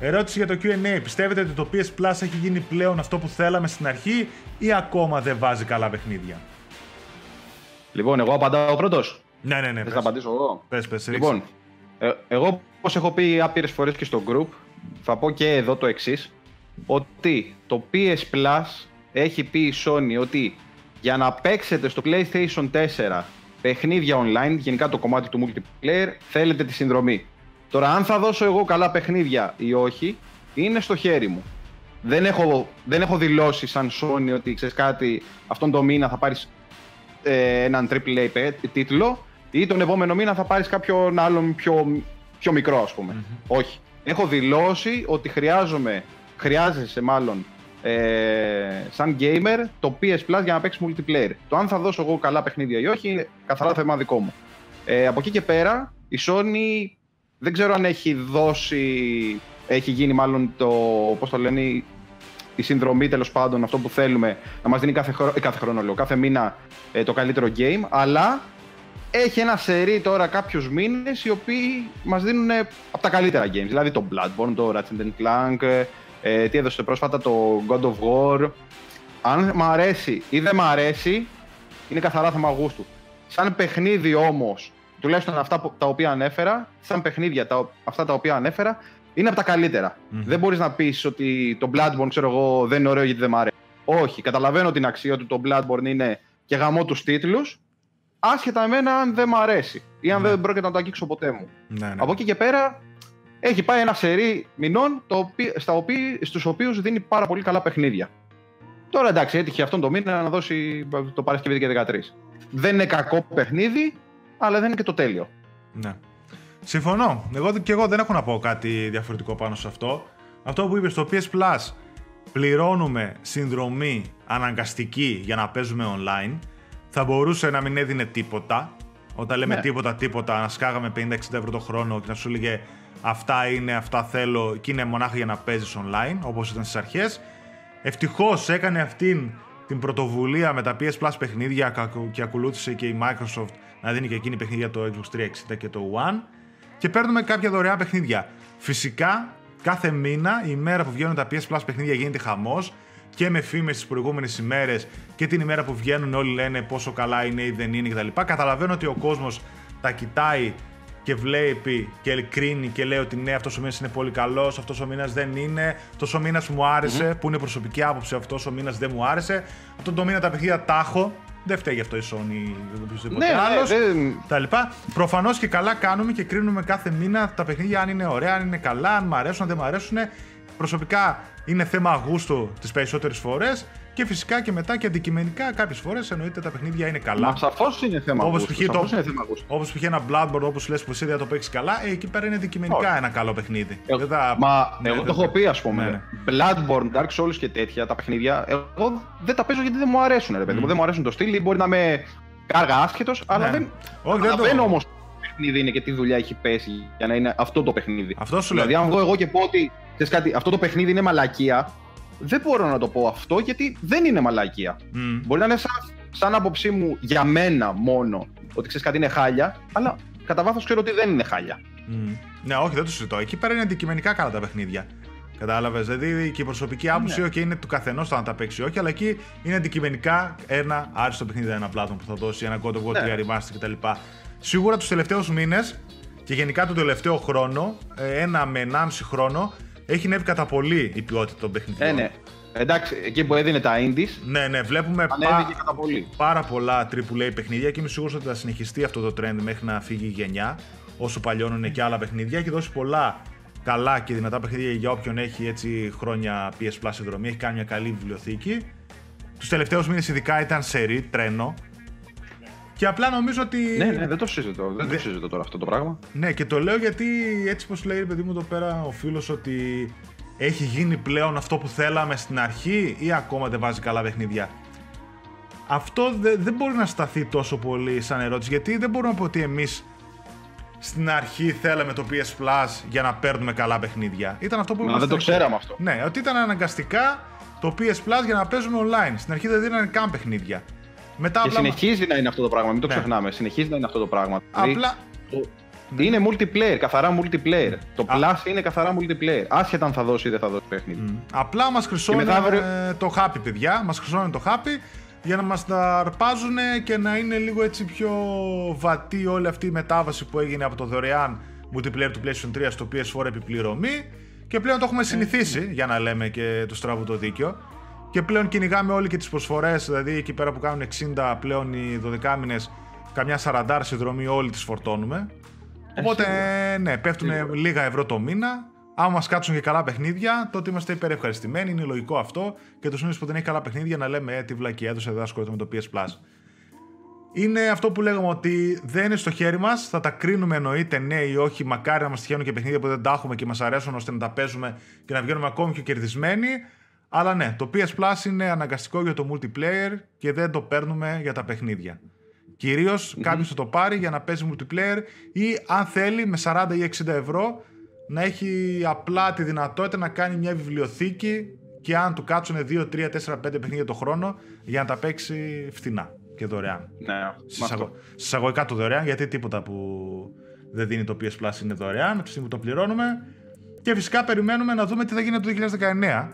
Ερώτηση για το κιου εν έι. Πιστεύετε ότι το πι ες Plus έχει γίνει πλέον αυτό που θέλαμε στην αρχή ή ακόμα δεν βάζει καλά παιχνίδια? Λοιπόν, εγώ απαντάω πρώτος. Ναι, ναι, ναι. Θες να απαντήσω εγώ? Πες, πες, ρίξε. Λοιπόν, ε, εγώ όπως έχω πει άπειρες φορές και στο group, θα πω και εδώ το εξής, ότι το πι ες Plus έχει πει η Sony ότι για να παίξετε στο PlayStation τέσσερα παιχνίδια online, γενικά το κομμάτι του multiplayer, θέλετε τη συνδρομή. Τώρα, αν θα δώσω εγώ καλά παιχνίδια ή όχι, είναι στο χέρι μου. Δεν έχω, δεν έχω δηλώσει σαν Sony ότι ξέρεις κάτι, αυτόν τον μήνα θα πάρεις ε, έναν έι έι έι τίτλο ή τον επόμενο μήνα θα πάρεις κάποιον άλλον πιο, πιο μικρό, ας πούμε. Mm-hmm. Όχι. Έχω δηλώσει ότι χρειάζομαι, χρειάζεσαι μάλλον ε, σαν gamer το πι ες Plus για να παίξεις multiplayer. Το αν θα δώσω εγώ καλά παιχνίδια ή όχι είναι καθαρά θέμα δικό μου. Ε, από εκεί και πέρα, η Sony... Δεν ξέρω αν έχει δώσει, έχει γίνει μάλλον το, πώς το λένε, η συνδρομή τέλος πάντων, αυτό που θέλουμε, να μας δίνει κάθε, χρο, κάθε χρόνο, λέω, κάθε μήνα ε, το καλύτερο game, αλλά έχει ένα σερί τώρα κάποιους μήνες οι οποίοι μας δίνουν από τα καλύτερα games, δηλαδή το Bloodborne, το Ratchet and Clank, ε, τι έδωσε πρόσφατα, το God of War. Αν μ' αρέσει ή δεν μ' αρέσει, είναι καθαρά θέμα γούστου. Σαν παιχνίδι όμως, τουλάχιστον αυτά που, τα οποία ανέφερα, σαν παιχνίδια τα, αυτά τα οποία ανέφερα, είναι από τα καλύτερα. Mm. Δεν μπορείς να πεις ότι το Bloodborne, ξέρω εγώ, δεν είναι ωραίο γιατί δεν μ' αρέσει. Όχι, καταλαβαίνω την αξία του, το Bloodborne είναι και γαμό τους τίτλους, άσχετα εμένα αν δεν μ' αρέσει ή αν, ναι, δεν πρόκειται να το αγγίξω ποτέ μου. Ναι, ναι. Από εκεί και πέρα έχει πάει ένα σερί μηνών το, στα οποί, στους οποίους δίνει πάρα πολύ καλά παιχνίδια. Τώρα εντάξει, έτυχε αυτόν τον μήνα να δώσει το Παρασκευή και δεκατρία. Δεν είναι κακό παιχνίδι, αλλά δεν είναι και το τέλειο. Ναι. Συμφωνώ. Εγώ και εγώ δεν έχω να πω κάτι διαφορετικό πάνω σε αυτό. Αυτό που είπες, στο πι ες Plus πληρώνουμε συνδρομή αναγκαστική για να παίζουμε online. Θα μπορούσε να μην έδινε τίποτα. Όταν λέμε, ναι, τίποτα, τίποτα, να σκάγαμε πενήντα εξήντα ευρώ το χρόνο και να σου λέγε αυτά είναι, αυτά θέλω και είναι μονάχα για να παίζεις online, όπως ήταν στις αρχές. Ευτυχώς έκανε αυτήν την πρωτοβουλία με τα πι ες Plus παιχνίδια και ακολούθησε και η Microsoft να δίνει και εκείνη παιχνίδια το Xbox τριακόσια εξήντα και το One και παίρνουμε κάποια δωρεά παιχνίδια. Φυσικά κάθε μήνα η μέρα που βγαίνουν τα πι ες Plus παιχνίδια γίνεται χαμός και με φήμες τις προηγούμενες ημέρες και την ημέρα που βγαίνουν όλοι λένε πόσο καλά είναι ή δεν είναι κτλ. Καταλαβαίνω ότι ο κόσμος τα κοιτάει και βλέπει και κρίνει και λέει ότι ναι, αυτός ο μήνας είναι πολύ καλός, αυτός ο μήνας δεν είναι, αυτός ο μήνας μου άρεσε, mm-hmm. που είναι προσωπική άποψη, αυτός ο μήνας δεν μου άρεσε, αυτόν τον μήνα τα παιχνίδια τα έχω, Δεν φταίει γι' αυτό η Sony ή οποιοδήποτε άλλος. Προφανώς και καλά κάνουμε και κρίνουμε κάθε μήνα τα παιχνίδια αν είναι ωραία, αν είναι καλά, αν μ' αρέσουν, αν δεν μ' αρέσουν. Προσωπικά είναι θέμα γούστου τις περισσότερες φορές και φυσικά και μετά και αντικειμενικά κάποιες φορές εννοείται τα παιχνίδια είναι καλά. Μα σαφώς είναι θέμα γούστου. Όπως π.χ. ένα Bloodborne, όπως λες που εσύ δεν το παίξεις καλά, ε, εκεί πέρα είναι αντικειμενικά ένα καλό παιχνίδι. Ε, δεν τα... Μα ναι, εγώ δεν το έχω πει ας πούμε. Ναι, ναι. Bloodborne, Dark Souls και τέτοια τα παιχνίδια, εγώ δεν τα παίζω γιατί δεν μου αρέσουν. Ρε, παιδί. Mm. Δεν μου αρέσουν το στυλ ή μπορεί να είμαι κάργα άσχετος, αλλά ναι. δεν. Όχι, δεν το... όμως το παιχνίδι είναι και τι δουλειά έχει πέσει για να είναι αυτό το παιχνίδι. Αυτό σου δηλαδή, αν δω εγώ και πω ότι. Κάτι, αυτό το παιχνίδι είναι μαλακία. Δεν μπορώ να το πω αυτό γιατί δεν είναι μαλακία. Mm. Μπορεί να είναι σαν, σαν άποψή μου για μένα μόνο ότι ξέρεις κάτι είναι χάλια, αλλά κατά βάθος ξέρω ότι δεν είναι χάλια. Mm. Ναι, όχι, δεν το συζητώ. Εκεί πέρα είναι αντικειμενικά καλά τα παιχνίδια. Κατάλαβες. Δηλαδή και η προσωπική άποψη, όχι, ναι. okay, είναι του καθενός το να τα παίξει, όχι, αλλά εκεί είναι αντικειμενικά ένα άριστο παιχνίδι, ένα Πλάτων που θα δώσει, ένα God of War, ναι. Remaster κτλ. Σίγουρα τους τελευταίους μήνες και γενικά τον τελευταίο χρόνο, ένα με ενάμιση χρόνο. Έχει ανέβει κατά πολύ η ποιότητα των παιχνιδιών. Ε, ναι. Εντάξει, εκεί που έδινε τα indies. Ναι, ναι, βλέπουμε πα... κατά πολύ. πάρα πολλά τριπλ έι παιχνίδια και είμαι σίγουρος ότι θα συνεχιστεί αυτό το trend μέχρι να φύγει η γενιά. Όσο παλιώνουν και άλλα παιχνίδια. Έχει δώσει πολλά καλά και δυνατά παιχνίδια για όποιον έχει έτσι χρόνια πι ες Plus συνδρομή. Έχει κάνει μια καλή βιβλιοθήκη. Τους τελευταίους μήνες ειδικά ήταν σερί, τρένο. Και απλά νομίζω ότι. Ναι, ναι, δεν το συζητώ. Δεν δε... το συζητώ τώρα αυτό το πράγμα. Ναι, και το λέω γιατί έτσι πως λέει, παιδί μου, εδώ πέρα ο φίλος, ότι έχει γίνει πλέον αυτό που θέλαμε στην αρχή, ή ακόμα δεν βάζει καλά παιχνίδια. Αυτό δε, δεν μπορεί να σταθεί τόσο πολύ σαν ερώτηση, γιατί δεν μπορούμε να πω ότι εμείς στην αρχή θέλαμε το πι ες Plus για να παίρνουμε καλά παιχνίδια. Ήταν αυτό που. Μα δεν το ξέραμε αυτό. Ναι, ότι ήταν αναγκαστικά το πι ες Plus για να παίζουμε online. Στην αρχή δεν δίνανε καν παιχνίδια. Μετά και απλά... συνεχίζει να είναι αυτό το πράγμα, μην το ναι. ξεχνάμε. Συνεχίζει να είναι αυτό το πράγμα. Απλά. Το... Ναι. Είναι multiplayer, καθαρά multiplayer. Το Α. Plus είναι καθαρά multiplayer. Άσχετα αν θα δώσει ή δεν θα δώσει παιχνίδι. Mm. Απλά μας χρυσώνουν αύριο... το happy, παιδιά. Μας χρυσώνουν το happy για να μας τα αρπάζουν και να είναι λίγο έτσι πιο βατή όλη αυτή η μετάβαση που έγινε από το δωρεάν multiplayer του PlayStation τρία στο πι ες φορ επιπληρωμή. Και πλέον το έχουμε συνηθίσει, mm. για να λέμε και το στραβού το δίκιο. Και πλέον κυνηγάμε όλοι και τις προσφορές, δηλαδή εκεί πέρα που κάνουν εξήντα πλέον οι δώδεκα μήνες, καμιά σαράντα συνδρομή όλοι τις φορτώνουμε. Οπότε ναι, πέφτουν λίγα ευρώ το μήνα. Άμα μας κάτσουν και καλά παιχνίδια, τότε είμαστε υπερευχαριστημένοι, είναι λογικό αυτό. Και το συνήθως που δεν έχει καλά παιχνίδια να λέμε ε, τι βλακία έδωσε, δεν ασχολείται με το πι ες Plus. Είναι αυτό που λέγαμε ότι δεν είναι στο χέρι μας, θα τα κρίνουμε εννοείται ναι ή όχι, μακάρι να μας τυχαίνουν και παιχνίδια που δεν τα έχουμε και μας αρέσουν ώστε να τα παίζουμε και να βγαίνουμε ακόμη πιο κερδισμένοι. Αλλά ναι, το πι ες Plus είναι αναγκαστικό για το multiplayer και δεν το παίρνουμε για τα παιχνίδια. Κυρίως mm-hmm. κάποιος θα το πάρει για να παίζει multiplayer ή αν θέλει με σαράντα ή εξήντα ευρώ να έχει απλά τη δυνατότητα να κάνει μια βιβλιοθήκη και αν του κάτσουν δύο, τρία, τέσσερα, πέντε παιχνίδια το χρόνο για να τα παίξει φθηνά και δωρεάν. Ναι, συσσαγω... Συσσαγωγικά το δωρεάν, γιατί τίποτα που δεν δίνει το πι ες Plus είναι δωρεάν, από τη στιγμή που το πληρώνουμε. Και φυσικά περιμένουμε να δούμε τι θα γίνει το δύο χιλιάδες δεκαεννιά.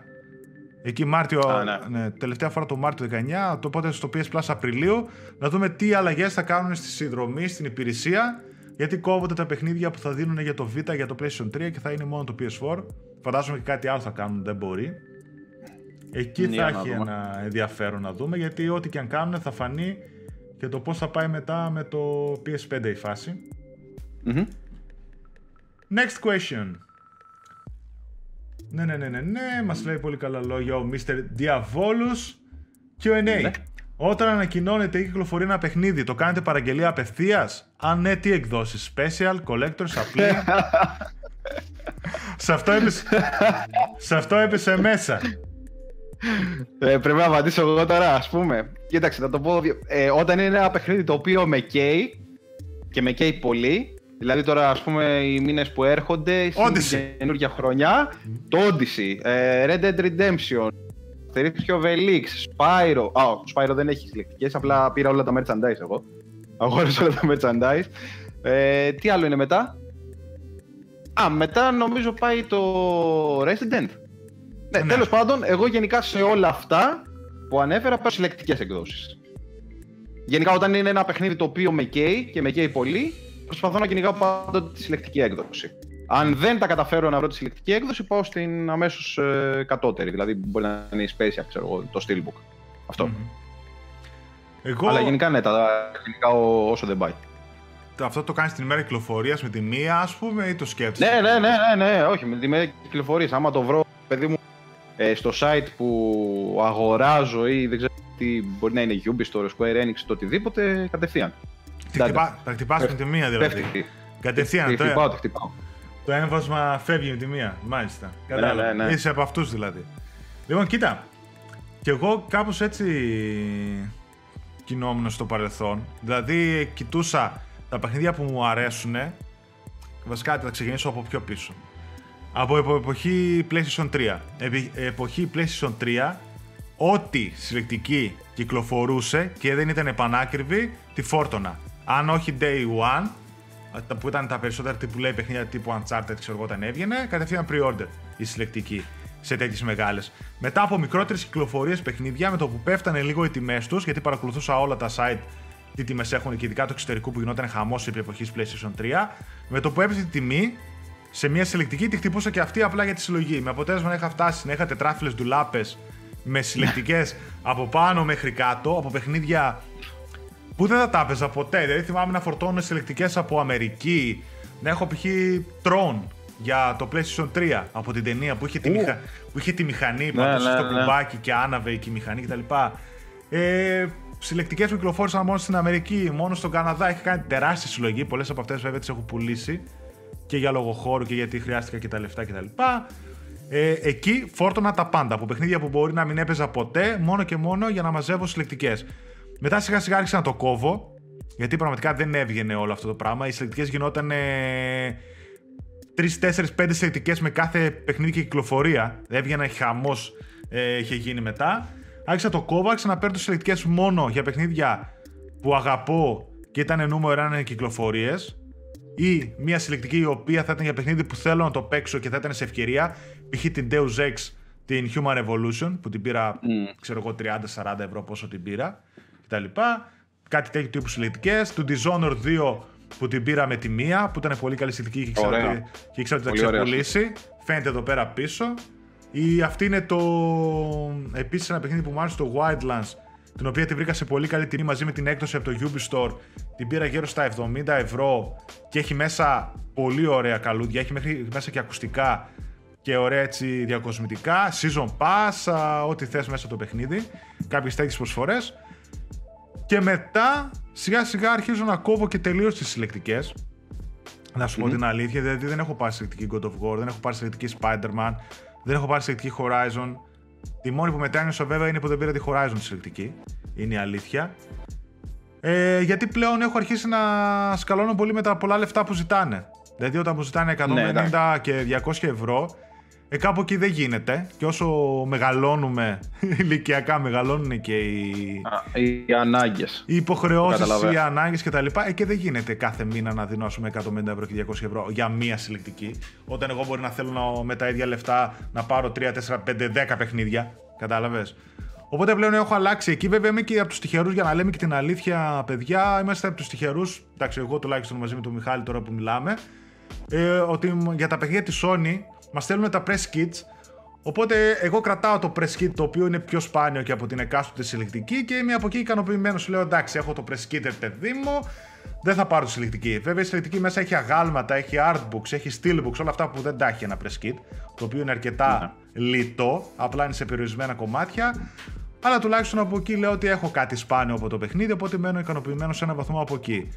Εκεί Μάρτιο, Α, ναι. Ναι, τελευταία φορά το Μάρτιο δεκαεννιά, οπότε στο πι ες Plus Απριλίου, να δούμε τι αλλαγές θα κάνουν στη συνδρομή, στην υπηρεσία, γιατί κόβονται τα παιχνίδια που θα δίνουν για το Vita, για το PlayStation τρία και θα είναι μόνο το πι ες φορ. Φαντάζομαι και κάτι άλλο θα κάνουν, δεν μπορεί. Εκεί ναι, θα έχει δούμε. ένα ενδιαφέρον να δούμε, γιατί ό,τι και αν κάνουν θα φανεί και το πώς θα πάει μετά με το πι ες πέντε η φάση. Mm-hmm. Next question. Ναι, ναι, ναι, ναι, ναι, μας λέει πολύ καλά λόγια ο μίστερ Diavolus. κιου εντ έι. Ναι. Όταν ανακοινώνεται ή κυκλοφορεί ένα παιχνίδι, το κάνετε παραγγελία απευθείας? Αν ναι, τι εκδόσεις? Special, Collector, απλή. Σε αυτό έπεσε... Σε αυτό έπεσε μέσα. Ε, πρέπει να απαντήσω εγώ τώρα, ας πούμε. Κοίταξε, να το πω. Ε, όταν είναι ένα παιχνίδι το οποίο με καίει και με καίει πολύ. Δηλαδή τώρα ας πούμε οι μήνες που έρχονται στην καινούργια χρονιά, το Odyssey, Red Dead Redemption, Τερίφιο Velix, Spyro. Α, oh, Spyro δεν έχει συλλεκτικές, απλά πήρα όλα τα merchandise εγώ. Αγόρασα όλα τα merchandise. Ε, τι άλλο είναι μετά? Α, μετά νομίζω πάει το Resident. Ναι, ναι. Τέλος πάντων, εγώ γενικά σε όλα αυτά που ανέφερα παίρνω συλλεκτικές εκδόσεις. Γενικά όταν είναι ένα παιχνίδι το οποίο με καίει και με καίει πολύ, προσπαθώ να κυνηγάω πάντοτε τη συλλεκτική έκδοση. Αν δεν τα καταφέρω να βρω τη συλλεκτική έκδοση, πάω στην αμέσως ε, κατώτερη. Δηλαδή, μπορεί να είναι η Space, ξέρω εγώ, το Steelbook. Αυτό. Mm-hmm. Εγώ... Αλλά γενικά ναι, τα γενικά όσο δεν πάει. Αυτό το κάνεις την ημέρα κυκλοφορίας με τη μία, ας πούμε, ή το σκέφτεσαι? Ναι, ναι, ναι, ναι, ναι, όχι, με τη ημέρα κυκλοφορίας. Άμα το βρω, παιδί μου, ε, στο site που αγοράζω ή δεν ξέρω τι, μπορεί να είναι Ubisoft, Square Enix, το οτιδήποτε, κατευθείαν. Χτυπά, τα χτυπάς με τη μία δηλαδή. Πέφτει. Κατευθείαν. Το, χτυπάω, το, χτυπάω. Το έμβασμα φεύγει με τη μία, μάλιστα. Κατάλαβα. Ναι, ναι, ναι. Είσαι από αυτούς δηλαδή. Λοιπόν, κοίτα, κι εγώ κάπως έτσι κινόμουν στο παρελθόν. Δηλαδή, κοιτούσα τα παιχνίδια που μου αρέσουν. Βασικά, θα ξεκινήσω από πιο πίσω. Από εποχή PlayStation τρία. Επι, εποχή PlayStation τρία, ό,τι συλλεκτική κυκλοφορούσε και δεν ήταν επανάκριβη, τη φόρτωνα. Αν όχι Day One, που ήταν τα περισσότερα που λέει παιχνίδια τύπου Uncharted, ξέρω εγώ, όταν έβγαινε, κατευθείαν pre-order η συλλεκτική σε τέτοιες μεγάλες. Μετά από μικρότερες κυκλοφορίες παιχνίδια, με το που πέφτανε λίγο οι τιμές τους, γιατί παρακολουθούσα όλα τα site τι τιμές έχουν και ειδικά το εξωτερικό που γινόταν χαμός επί εποχής PlayStation τρία, με το που έπεσε τη τιμή, σε μια συλλεκτική τη χτυπούσα και αυτή απλά για τη συλλογή. Με αποτέλεσμα να είχα φτάσει να είχα τετράφυλλες ντουλάπες με συλλεκτικές από πάνω μέχρι κάτω, από παιχνίδια που δεν θα τα έπαιζα ποτέ. Δηλαδή θυμάμαι να φορτώνω συλλεκτικές από Αμερική, να έχω π.χ. Tron για το PlayStation τρία από την ταινία που είχε τη, μηχα... που είχε τη μηχανή, που ναι, στο ναι, κουμπάκι ναι. Και άναβε και η μηχανή κτλ. Ε, συλλεκτικές που κυκλοφόρησαν μόνο στην Αμερική, μόνο στον Καναδά, έχει κάνει τεράστια συλλογή. Πολλές από αυτές βέβαια τις έχω πουλήσει και για λόγω χώρου και γιατί χρειάστηκα και τα λεφτά κτλ. Ε, εκεί φόρτωνα τα πάντα από παιχνίδια που μπορεί να μην έπαιζα ποτέ, μόνο και μόνο για να μαζεύω συλλεκτικές. Μετά σιγά σιγά άρχισα να το κόβω, γιατί πραγματικά δεν έβγαινε όλο αυτό το πράγμα. Οι συλλεκτικές γινόταν τρεις, τέσσερις, πέντε συλλεκτικές με κάθε παιχνίδι και κυκλοφορία. Έβγαινε χαμός, ε, είχε γίνει μετά. Άρχισα το κόβω, άρχισα να παίρνω συλλεκτικές μόνο για παιχνίδια που αγαπώ και ήταν νούμερο ένα κυκλοφορίες. Ή μια συλλεκτική η οποία θα ήταν για παιχνίδι που θέλω να το παίξω και θα ήταν σε ευκαιρία. Π.χ. την Deus Ex, την Human Revolution, που την πήρα, mm. ξέρω εγώ, τριάντα με σαράντα ευρώ πόσο την πήρα. Λοιπά. Κάτι τέτοιου τύπου συλλεκτικές. Του Dishonored δύο που την πήρα με τη μία, που ήταν πολύ καλή συλλεκτική και ήξερα ότι θα ξεπουλήσει. Φαίνεται εδώ πέρα πίσω. Η, αυτή είναι το. Επίσης ένα παιχνίδι που μου άρεσε, το Wildlands, την οποία τη βρήκα σε πολύ καλή τιμή μαζί με την έκδοση από το Ubisoft. Την πήρα γύρω στα εβδομήντα ευρώ και έχει μέσα πολύ ωραία καλούδια. Έχει μέχρι, μέσα και ακουστικά και ωραία έτσι διακοσμητικά. Season Pass, α, ό,τι θες μέσα το παιχνίδι. Κάποιες τέτοιες προσφορές. Και μετά σιγά σιγά αρχίζω να κόβω και τελείως τις συλλεκτικές. Να σου mm-hmm. πω την αλήθεια, δηλαδή δεν έχω πάρει συλλεκτική God of War, δεν έχω πάρει συλλεκτική Spider-Man, δεν έχω πάρει συλλεκτική Horizon. Τη μόνη που μετάνιωσα βέβαια είναι που δεν πήρα τη Horizon συλλεκτική. Είναι η αλήθεια. Ε, γιατί πλέον έχω αρχίσει να σκαλώνω πολύ με τα πολλά λεφτά που ζητάνε. Δηλαδή όταν μου ζητάνε εκατόν πενήντα ναι, και διακόσια ευρώ, ε, κάπου εκεί δεν γίνεται. Και όσο μεγαλώνουμε, ηλικιακά μεγαλώνουν και οι, Α, οι ανάγκες. Οι υποχρεώσεις, οι ανάγκες κτλ. Ε, και δεν γίνεται κάθε μήνα να δίνω, ας πούμε, εκατόν πενήντα ευρώ και διακόσια ευρώ για μία συλλεκτική. Όταν εγώ μπορεί να θέλω να, με τα ίδια λεφτά να πάρω τρία, τέσσερα, πέντε, δέκα παιχνίδια. Κατάλαβες. Οπότε πλέον έχω αλλάξει. Εκεί βέβαια είμαι και από τους τυχερούς, για να λέμε και την αλήθεια, παιδιά. Είμαστε από τους τυχερούς. Εντάξει, εγώ τουλάχιστον μαζί με τον Μιχάλη τώρα που μιλάμε. Ε, ότι για τα παιδιά τη Sony. Μας στέλνουν τα press kits, οπότε εγώ κρατάω το press kit, το οποίο είναι πιο σπάνιο και από την εκάστοτε συλλεκτική, και είμαι από εκεί ικανοποιημένος. Λέω εντάξει, έχω το press kit, παιδί μου, δεν θα πάρω τη συλλεκτική. Βέβαια η συλλεκτική μέσα έχει αγάλματα, έχει artbooks, έχει steelbooks, όλα αυτά που δεν τα έχει ένα press kit, το οποίο είναι αρκετά yeah. λιτό, απλά είναι σε περιορισμένα κομμάτια. Αλλά τουλάχιστον από εκεί λέω ότι έχω κάτι σπάνιο από το παιχνίδι, οπότε μένω ικανοποιημένος σε έναν βαθμό από εκεί.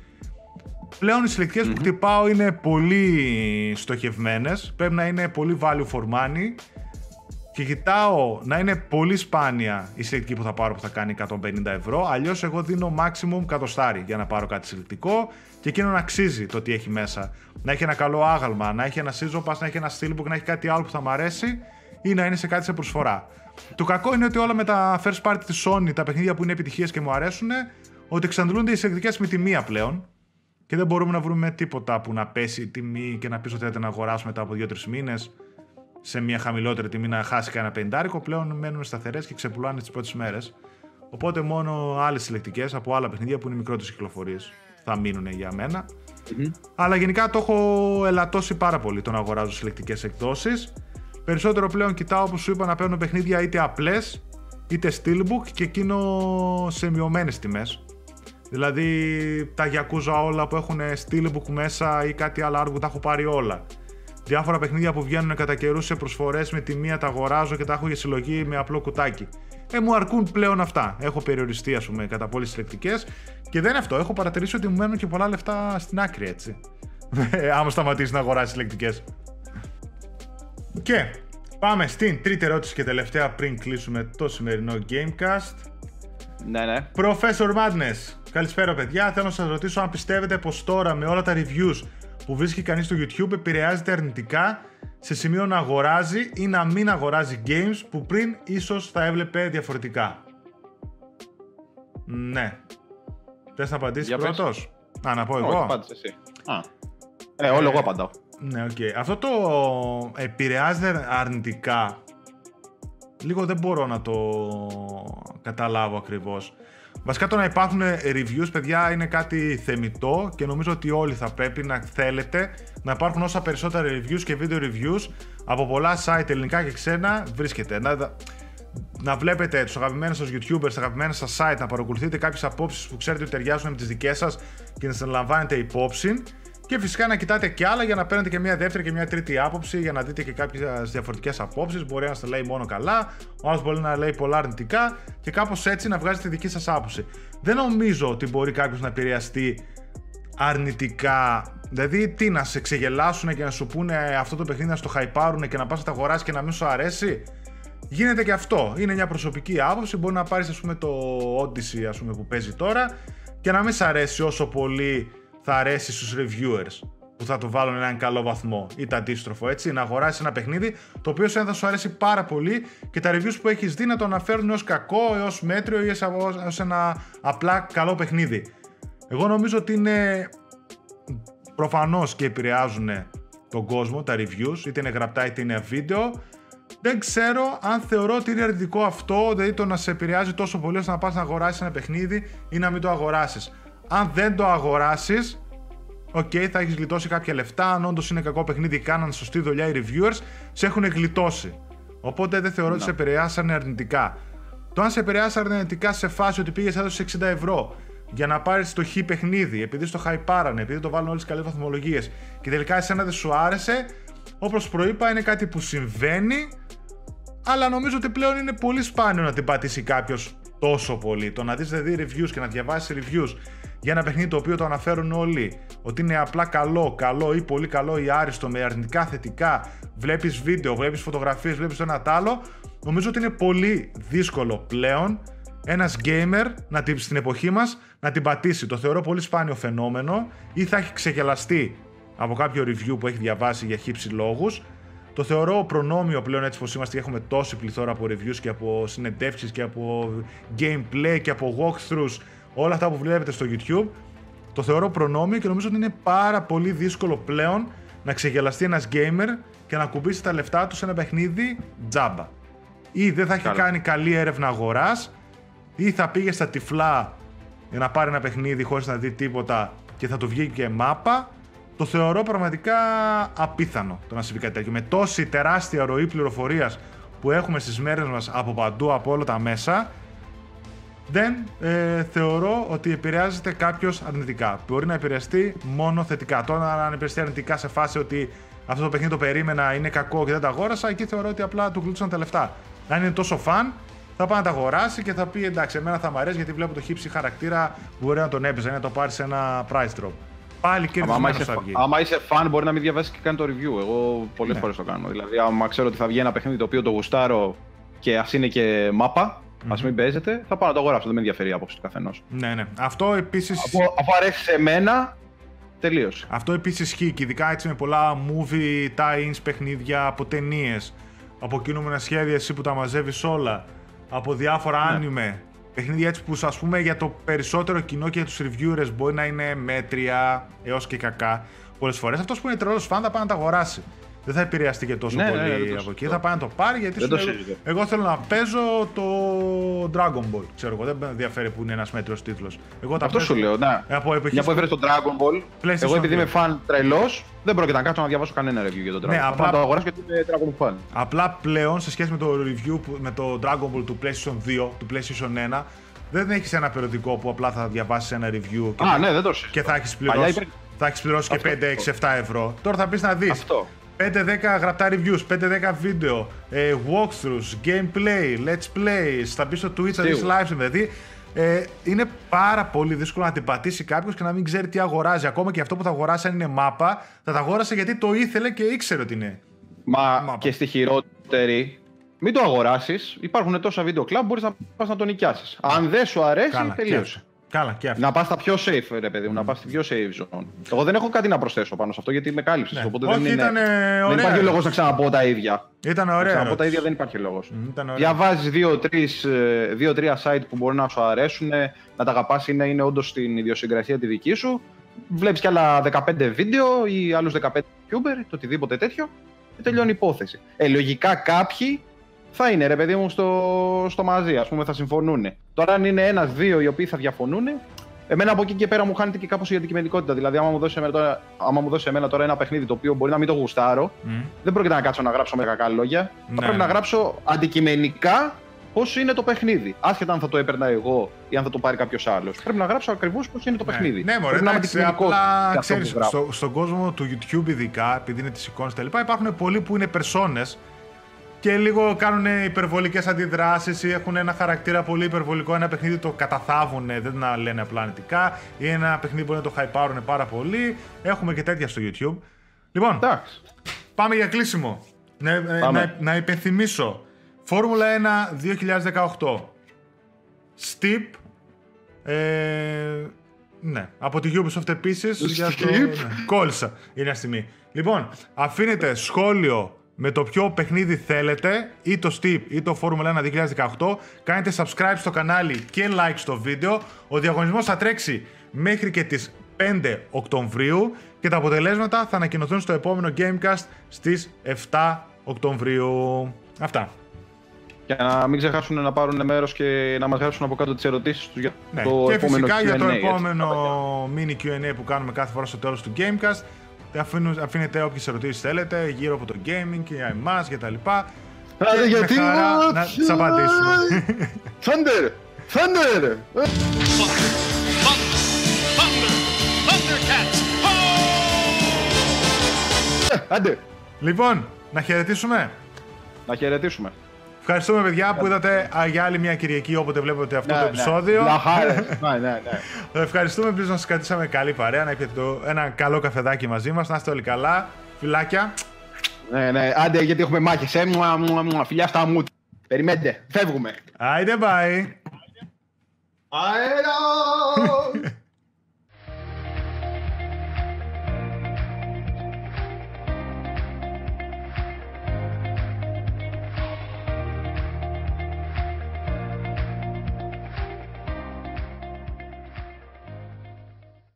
Πλέον οι συλλεκτικές mm-hmm. που χτυπάω είναι πολύ στοχευμένες, πρέπει να είναι πολύ value for money και κοιτάω να είναι πολύ σπάνια η συλλεκτική που θα πάρω που θα κάνει εκατόν πενήντα ευρώ, αλλιώς εγώ δίνω maximum εκατοστάρι για να πάρω κάτι συλλεκτικό και εκείνο να αξίζει το τι έχει μέσα. Να έχει ένα καλό άγαλμα, να έχει ένα season pass, να έχει ένα steelbook, να έχει κάτι άλλο που θα μου αρέσει ή να είναι σε κάτι σε προσφορά. Το κακό είναι ότι όλα με τα first party της Sony, τα παιχνίδια που είναι επιτυχίες και μου αρέσουν, ότι εξαντλούνται οι συλλεκτικές με τη μία πλέον. Και δεν μπορούμε να βρούμε τίποτα που να πέσει η τιμή και να πεις ότι θα την αγοράσουμε μετά από δύο τρεις μήνες σε μια χαμηλότερη τιμή να χάσει κανένα πεντάρικο. Πλέον μένουν σταθερές και ξεπουλάνε τις πρώτες μέρες. Οπότε μόνο άλλες συλλεκτικές από άλλα παιχνίδια που είναι μικρότερες κυκλοφορίες θα μείνουν για μένα. Mm-hmm. Αλλά γενικά το έχω ελαττώσει πάρα πολύ το να αγοράζω συλλεκτικές εκδόσεις. Περισσότερο πλέον κοιτάω, όπως σου είπα, να παίρνω παιχνίδια είτε απλές είτε Steelbook και εκείνο σε μειωμένες τιμές. Δηλαδή τα Yakuza όλα που έχουν Steelbook μέσα ή κάτι άλλο άργο τα έχω πάρει όλα. Διάφορα παιχνίδια που βγαίνουν κατά καιρούς σε προσφορές με τη μία τα αγοράζω και τα έχω για συλλογή με απλό κουτάκι. Ε, μου αρκούν πλέον αυτά. Έχω περιοριστεί, ας πούμε, κατά πολύ συλλεκτικές και δεν είναι αυτό. Έχω παρατηρήσει ότι μου μένουν και πολλά λεφτά στην άκρη, έτσι. Άμα σταματήσει να αγοράσει συλλεκτικές. Και πάμε στην τρίτη ερώτηση και τελευταία πριν κλείσουμε το σημερινό Gamecast. Ναι, ναι. Professor Madness. Καλησπέρα, παιδιά. Θέλω να σας ρωτήσω αν πιστεύετε πως τώρα με όλα τα reviews που βρίσκει κανείς στο YouTube επηρεάζεται αρνητικά σε σημείο να αγοράζει ή να μην αγοράζει games που πριν ίσως θα έβλεπε διαφορετικά. Ναι. Θες να απαντήσεις πρώτος? Α, να πω εγώ. Όχι, απάντησε εσύ. Α. Ε, όλο εγώ απαντάω. Ναι, οκ. Okay. Αυτό το επηρεάζεται αρνητικά, λίγο δεν μπορώ να το καταλάβω ακριβώς. Βασικά το να υπάρχουν reviews, παιδιά, είναι κάτι θεμιτό και νομίζω ότι όλοι θα πρέπει να θέλετε να υπάρχουν όσα περισσότερα reviews και video reviews από πολλά site ελληνικά και ξένα βρίσκεται. Να, να βλέπετε τους αγαπημένους σας YouTubers, τα αγαπημένα σας site, να παρακολουθείτε κάποιες απόψεις που ξέρετε ότι ταιριάζουν με τις δικές σας και να σας λαμβάνετε υπόψη. Και φυσικά να κοιτάτε και άλλα για να παίρνετε και μια δεύτερη και μια τρίτη άποψη, για να δείτε και κάποιες διαφορετικές απόψεις. Μπορεί ένας να λέει μόνο καλά, ο άλλος μπορεί να λέει πολλά αρνητικά και κάπως έτσι να βγάζετε τη δική σας άποψη. Δεν νομίζω ότι μπορεί κάποιος να επηρεαστεί αρνητικά. Δηλαδή, τι να σε ξεγελάσουν και να σου πούνε αυτό το παιχνίδι, να στο χαϊπάρουν και να πας να τα αγοράσεις και να μην σου αρέσει. Γίνεται και αυτό. Είναι μια προσωπική άποψη. Μπορεί να πάρεις, ας πούμε, το Odyssey, ας πούμε, που παίζει τώρα και να μην σ' αρέσει όσο πολύ θα αρέσει στους reviewers που θα του βάλουν έναν καλό βαθμό ή το αντίστροφο, έτσι, να αγοράσεις ένα παιχνίδι το οποίο θα σου αρέσει πάρα πολύ και τα reviews που έχεις δει να το αναφέρουν ως κακό, ως μέτριο ή ως ένα απλά καλό παιχνίδι. Εγώ νομίζω ότι είναι προφανώς και επηρεάζουν τον κόσμο τα reviews, είτε είναι γραπτά είτε είναι βίντεο. Δεν ξέρω αν θεωρώ ότι είναι αρνητικό αυτό, δηλαδή το να σε επηρεάζει τόσο πολύ ώστε να πας να αγοράσεις ένα παιχνίδι ή να μην το αγοράσεις. Αν δεν το αγοράσεις, okay, θα έχεις γλιτώσει κάποια λεφτά. Αν όντως είναι κακό παιχνίδι, κάναν σωστή δουλειά οι reviewers, σε έχουν γλιτώσει. Οπότε δεν θεωρώ no. ότι σε επηρεάσανε αρνητικά. Το αν σε επηρεάσανε αρνητικά σε φάση ότι πήγες έδωσες εξήντα ευρώ για να πάρεις το χι παιχνίδι, επειδή στο χαϊπάρανε, επειδή το βάλουν όλες τις καλές βαθμολογίες και τελικά εσένα δεν σου άρεσε, όπως προείπα, είναι κάτι που συμβαίνει, αλλά νομίζω ότι πλέον είναι πολύ σπάνιο να την πατήσει κάποιος τόσο πολύ. Το να δεις δηλαδή reviews και να διαβάσεις reviews για ένα παιχνίδι το οποίο το αναφέρουν όλοι ότι είναι απλά καλό, καλό ή πολύ καλό ή άριστο με αρνητικά θετικά, βλέπεις βίντεο, βλέπεις φωτογραφίες, βλέπεις το ένα τ' άλλο, νομίζω ότι είναι πολύ δύσκολο πλέον ένας gamer να την, στην εποχή μας να την πατήσει. Το θεωρώ πολύ σπάνιο φαινόμενο, ή θα έχει ξεγελαστεί από κάποιο review που έχει διαβάσει για χύψη λόγους. Το θεωρώ προνόμιο πλέον, έτσι πως είμαστε και έχουμε τόση πληθώρα από reviews και από συνεντεύξεις και από gameplay και από walkthroughs, όλα αυτά που βλέπετε στο YouTube, το θεωρώ προνόμιο και νομίζω ότι είναι πάρα πολύ δύσκολο πλέον να ξεγελαστεί ένας gamer και να κουμπίσει τα λεφτά του σε ένα παιχνίδι τζάμπα. Ή δεν θα έχει Καλή. κάνει καλή έρευνα αγοράς, ή θα πήγε στα τυφλά για να πάρει ένα παιχνίδι χωρίς να δει τίποτα και θα του βγει και μάπα. Το θεωρώ πραγματικά απίθανο το να συμβεί κάτι τέτοιο. Με τόση τεράστια ροή πληροφορίας που έχουμε στις μέρες μας από παντού, από όλα τα μέσα, δεν ε, θεωρώ ότι επηρεάζεται κάποιος αρνητικά. Μπορεί να επηρεαστεί μόνο θετικά. Τώρα, αν επηρεαστεί αρνητικά σε φάση ότι αυτό το παιχνίδι το περίμενα, είναι κακό και δεν τα αγόρασα, εκεί θεωρώ ότι απλά του κλείτουσαν τα λεφτά. Αν είναι τόσο φαν, θα πάει να τα αγοράσει και θα πει εντάξει, εμένα θα μ' αρέσει γιατί βλέπω το χύψη χαρακτήρα που μπορεί να τον έπαιζε, να το πάρει σε ένα price drop. Πάλι κερδισμένος θα βγει. Άμα είσαι fan, μπορεί να μην διαβάσει και κάνει το review. Εγώ πολλές ναι. φορές το κάνω. Δηλαδή, άμα ξέρω ότι θα βγει ένα παιχνίδι το οποίο το γουστάρω και ας είναι και μάπα, mm-hmm. ας μην παίζεται, θα πάω να το αγοράσω. Δεν με ενδιαφέρει η άποψη του καθενός. Ναι, ναι. Αυτό επίσης. Αφού αρέσει σε μένα, τελείωσε. Αυτό επίσης ισχύει και ειδικά έτσι με πολλά movie tie-ins παιχνίδια από ταινίες, από κινούμενα σχέδια εσύ που τα μαζεύεις όλα, από διάφορα ναι. anime. Παιχνίδια έτσι που, ας πούμε, για το περισσότερο κοινό και για τους reviewers μπορεί να είναι μέτρια έως και κακά πολλές φορές. Αυτός που είναι τρελός φαν θα πάει να τα αγοράσει. δεν θα επηρεαστεί και τόσο ναι, πολύ ναι, ναι, από εκεί. Το... θα πάει να το πάρει γιατί σου το λέει, εγώ θέλω να παίζω το Dragon Ball. Ξέρω εγώ, δεν ενδιαφέρει που είναι ένας μέτριος τίτλος. Εγώ τα αυτό παίζω... σου λέω. Ναι. Από εποχή... μια που έφερε το Dragon Ball, εγώ επειδή είμαι fan τρελός, δεν πρόκειται να κάτσω να διαβάσω κανένα review για το Dragon Ball. Ναι, απλά... θα το αγοράσω γιατί είμαι Dragon Ball fan. Απλά πλέον σε σχέση με το review με το Dragon Ball του PlayStation δύο, του PlayStation ένα, δεν έχεις ένα περιοδικό που απλά θα διαβάσεις ένα review και, α, ναι, δεν το και θα έχεις πληρώσει, θα έχεις πληρώσει και πέντε έξι επτά ευρώ. Τώρα θα πεις να δεις πέντε δέκα γραπτά reviews, πέντε δέκα βίντεο, ε, walkthroughs, gameplay, let's plays, θα μπεις στο Twitch, θα δεις live, δηλαδή ε, είναι πάρα πολύ δύσκολο να την πατήσει κάποιος και να μην ξέρει τι αγοράζει. Ακόμα και αυτό που θα αγοράσει αν είναι μάπα, θα τα αγόρασε γιατί το ήθελε και ήξερε ότι είναι. Μα μάπα. Και στη χειρότερη... μην το αγοράσεις, υπάρχουν τόσα βίντεο κλαμπ, μπορείς να πας να το νοικιάσεις. Αν δεν σου αρέσει, καλά, τελείωσε. Καλά, και αυτό. Να πας στα πιο safe, ρε παιδί μου, mm. να πας στη πιο safe zone. Εγώ δεν έχω κάτι να προσθέσω πάνω σε αυτό γιατί με κάλυψες. Ναι. Οπότε όχι, δεν, ήταν είναι... ωραία. Δεν υπάρχει λόγος να ξαναπώ τα ίδια. Ήταν ωραία. Να ξαναπώ τα ίδια δεν υπάρχει λόγος. Mm, διαβάζεις δύο τρία site που μπορεί να σου αρέσουν, να τα αγαπάς, είναι, είναι όντως στην ιδιοσυγκρασία τη δική σου. Βλέπεις κι άλλα δεκαπέντε βίντεο ή άλλους δεκαπέντε YouTuber, το οτιδήποτε τέτοιο. Και τελειώνει η υπόθεση. Ε, λογικά κάποιοι. Θα είναι ρε παιδί μου στο, στο μαζί, ας πούμε, θα συμφωνούν. Τώρα, αν είναι ένας-δύο οι οποίοι θα διαφωνούν, εμένα από εκεί και πέρα μου χάνεται και κάπως η αντικειμενικότητα. Δηλαδή, άμα μου δώσει εμένα τώρα, άμα μου δώσει εμένα τώρα ένα παιχνίδι το οποίο μπορεί να μην το γουστάρω, mm. δεν πρόκειται να κάτσω να γράψω με κακά λόγια. Ναι. Θα πρέπει να γράψω αντικειμενικά πώς είναι το παιχνίδι. Άσχετα αν θα το έπαιρνα εγώ ή αν θα το πάρει κάποιος άλλος. Πρέπει να γράψω ακριβώς πώς είναι το ναι. παιχνίδι. Ναι, μωρέ, να είμαι απλά ξέρεις, στο, στον κόσμο του YouTube ειδικά, επειδή είναι τις εικόνες κτλ., υπάρχουν πολλοί που είναι περσόνες. Και λίγο κάνουν υπερβολικές αντιδράσεις ή έχουν ένα χαρακτήρα πολύ υπερβολικό. Ένα παιχνίδι το καταθάβουν, δεν να λένε απλά αρνητικά. Ή ένα παιχνίδι μπορεί να το χαϊπάρουν πάρα πολύ. Έχουμε και τέτοια στο YouTube. Λοιπόν, εντάξει. Πάμε για κλείσιμο. Να, να, να υπενθυμίσω. Φόρμουλα ένα δύο χιλιάδες δεκαοκτώ. Steep. Ε, ναι, από τη Ubisoft επίσης. Για το, ναι, κόλλησα. Είναι μια στιγμή. Λοιπόν, αφήνετε σχόλιο με το ποιο παιχνίδι θέλετε, ή το Steep ή το Formula ένα δύο χιλιάδες δεκαοκτώ, κάνετε subscribe στο κανάλι και like στο βίντεο. Ο διαγωνισμός θα τρέξει μέχρι και τις πέντε Οκτωβρίου και τα αποτελέσματα θα ανακοινωθούν στο επόμενο Gamecast στις εφτά Οκτωβρίου. Αυτά. Για να μην ξεχάσουν να πάρουν μέρος και να μας γράψουν από κάτω τις ερωτήσεις τους για ναι. το και επόμενο και φυσικά κιου εν έι, για το επόμενο mini κιου εν έι που κάνουμε κάθε φορά στο τέλος του Gamecast. Αφήνετε όποιες ερωτήσεις θέλετε γύρω από το gaming και για εμάς και τα λοιπά. Άρα και γιατί χαρά να σας απαντήσουμε. Thunder! Thunder! Άντε! Λοιπόν, να χαιρετήσουμε. Να χαιρετήσουμε. Ευχαριστούμε παιδιά που είδατε για άλλη μια Κυριακή όποτε βλέπετε αυτό ναι, το ναι. επεισόδιο. Ναι, ναι, ναι. Ευχαριστούμε που σας κρατήσαμε καλή παρέα, να έχετε ένα καλό καφεδάκι μαζί μας, να είστε όλοι καλά. Φιλάκια. Ναι, ναι, άντε γιατί έχουμε μάχες, ε, μουα, μουα, μουα, φιλιά στα μούτ. Περιμένετε, φεύγουμε. Άιντε, bye. Αέρα!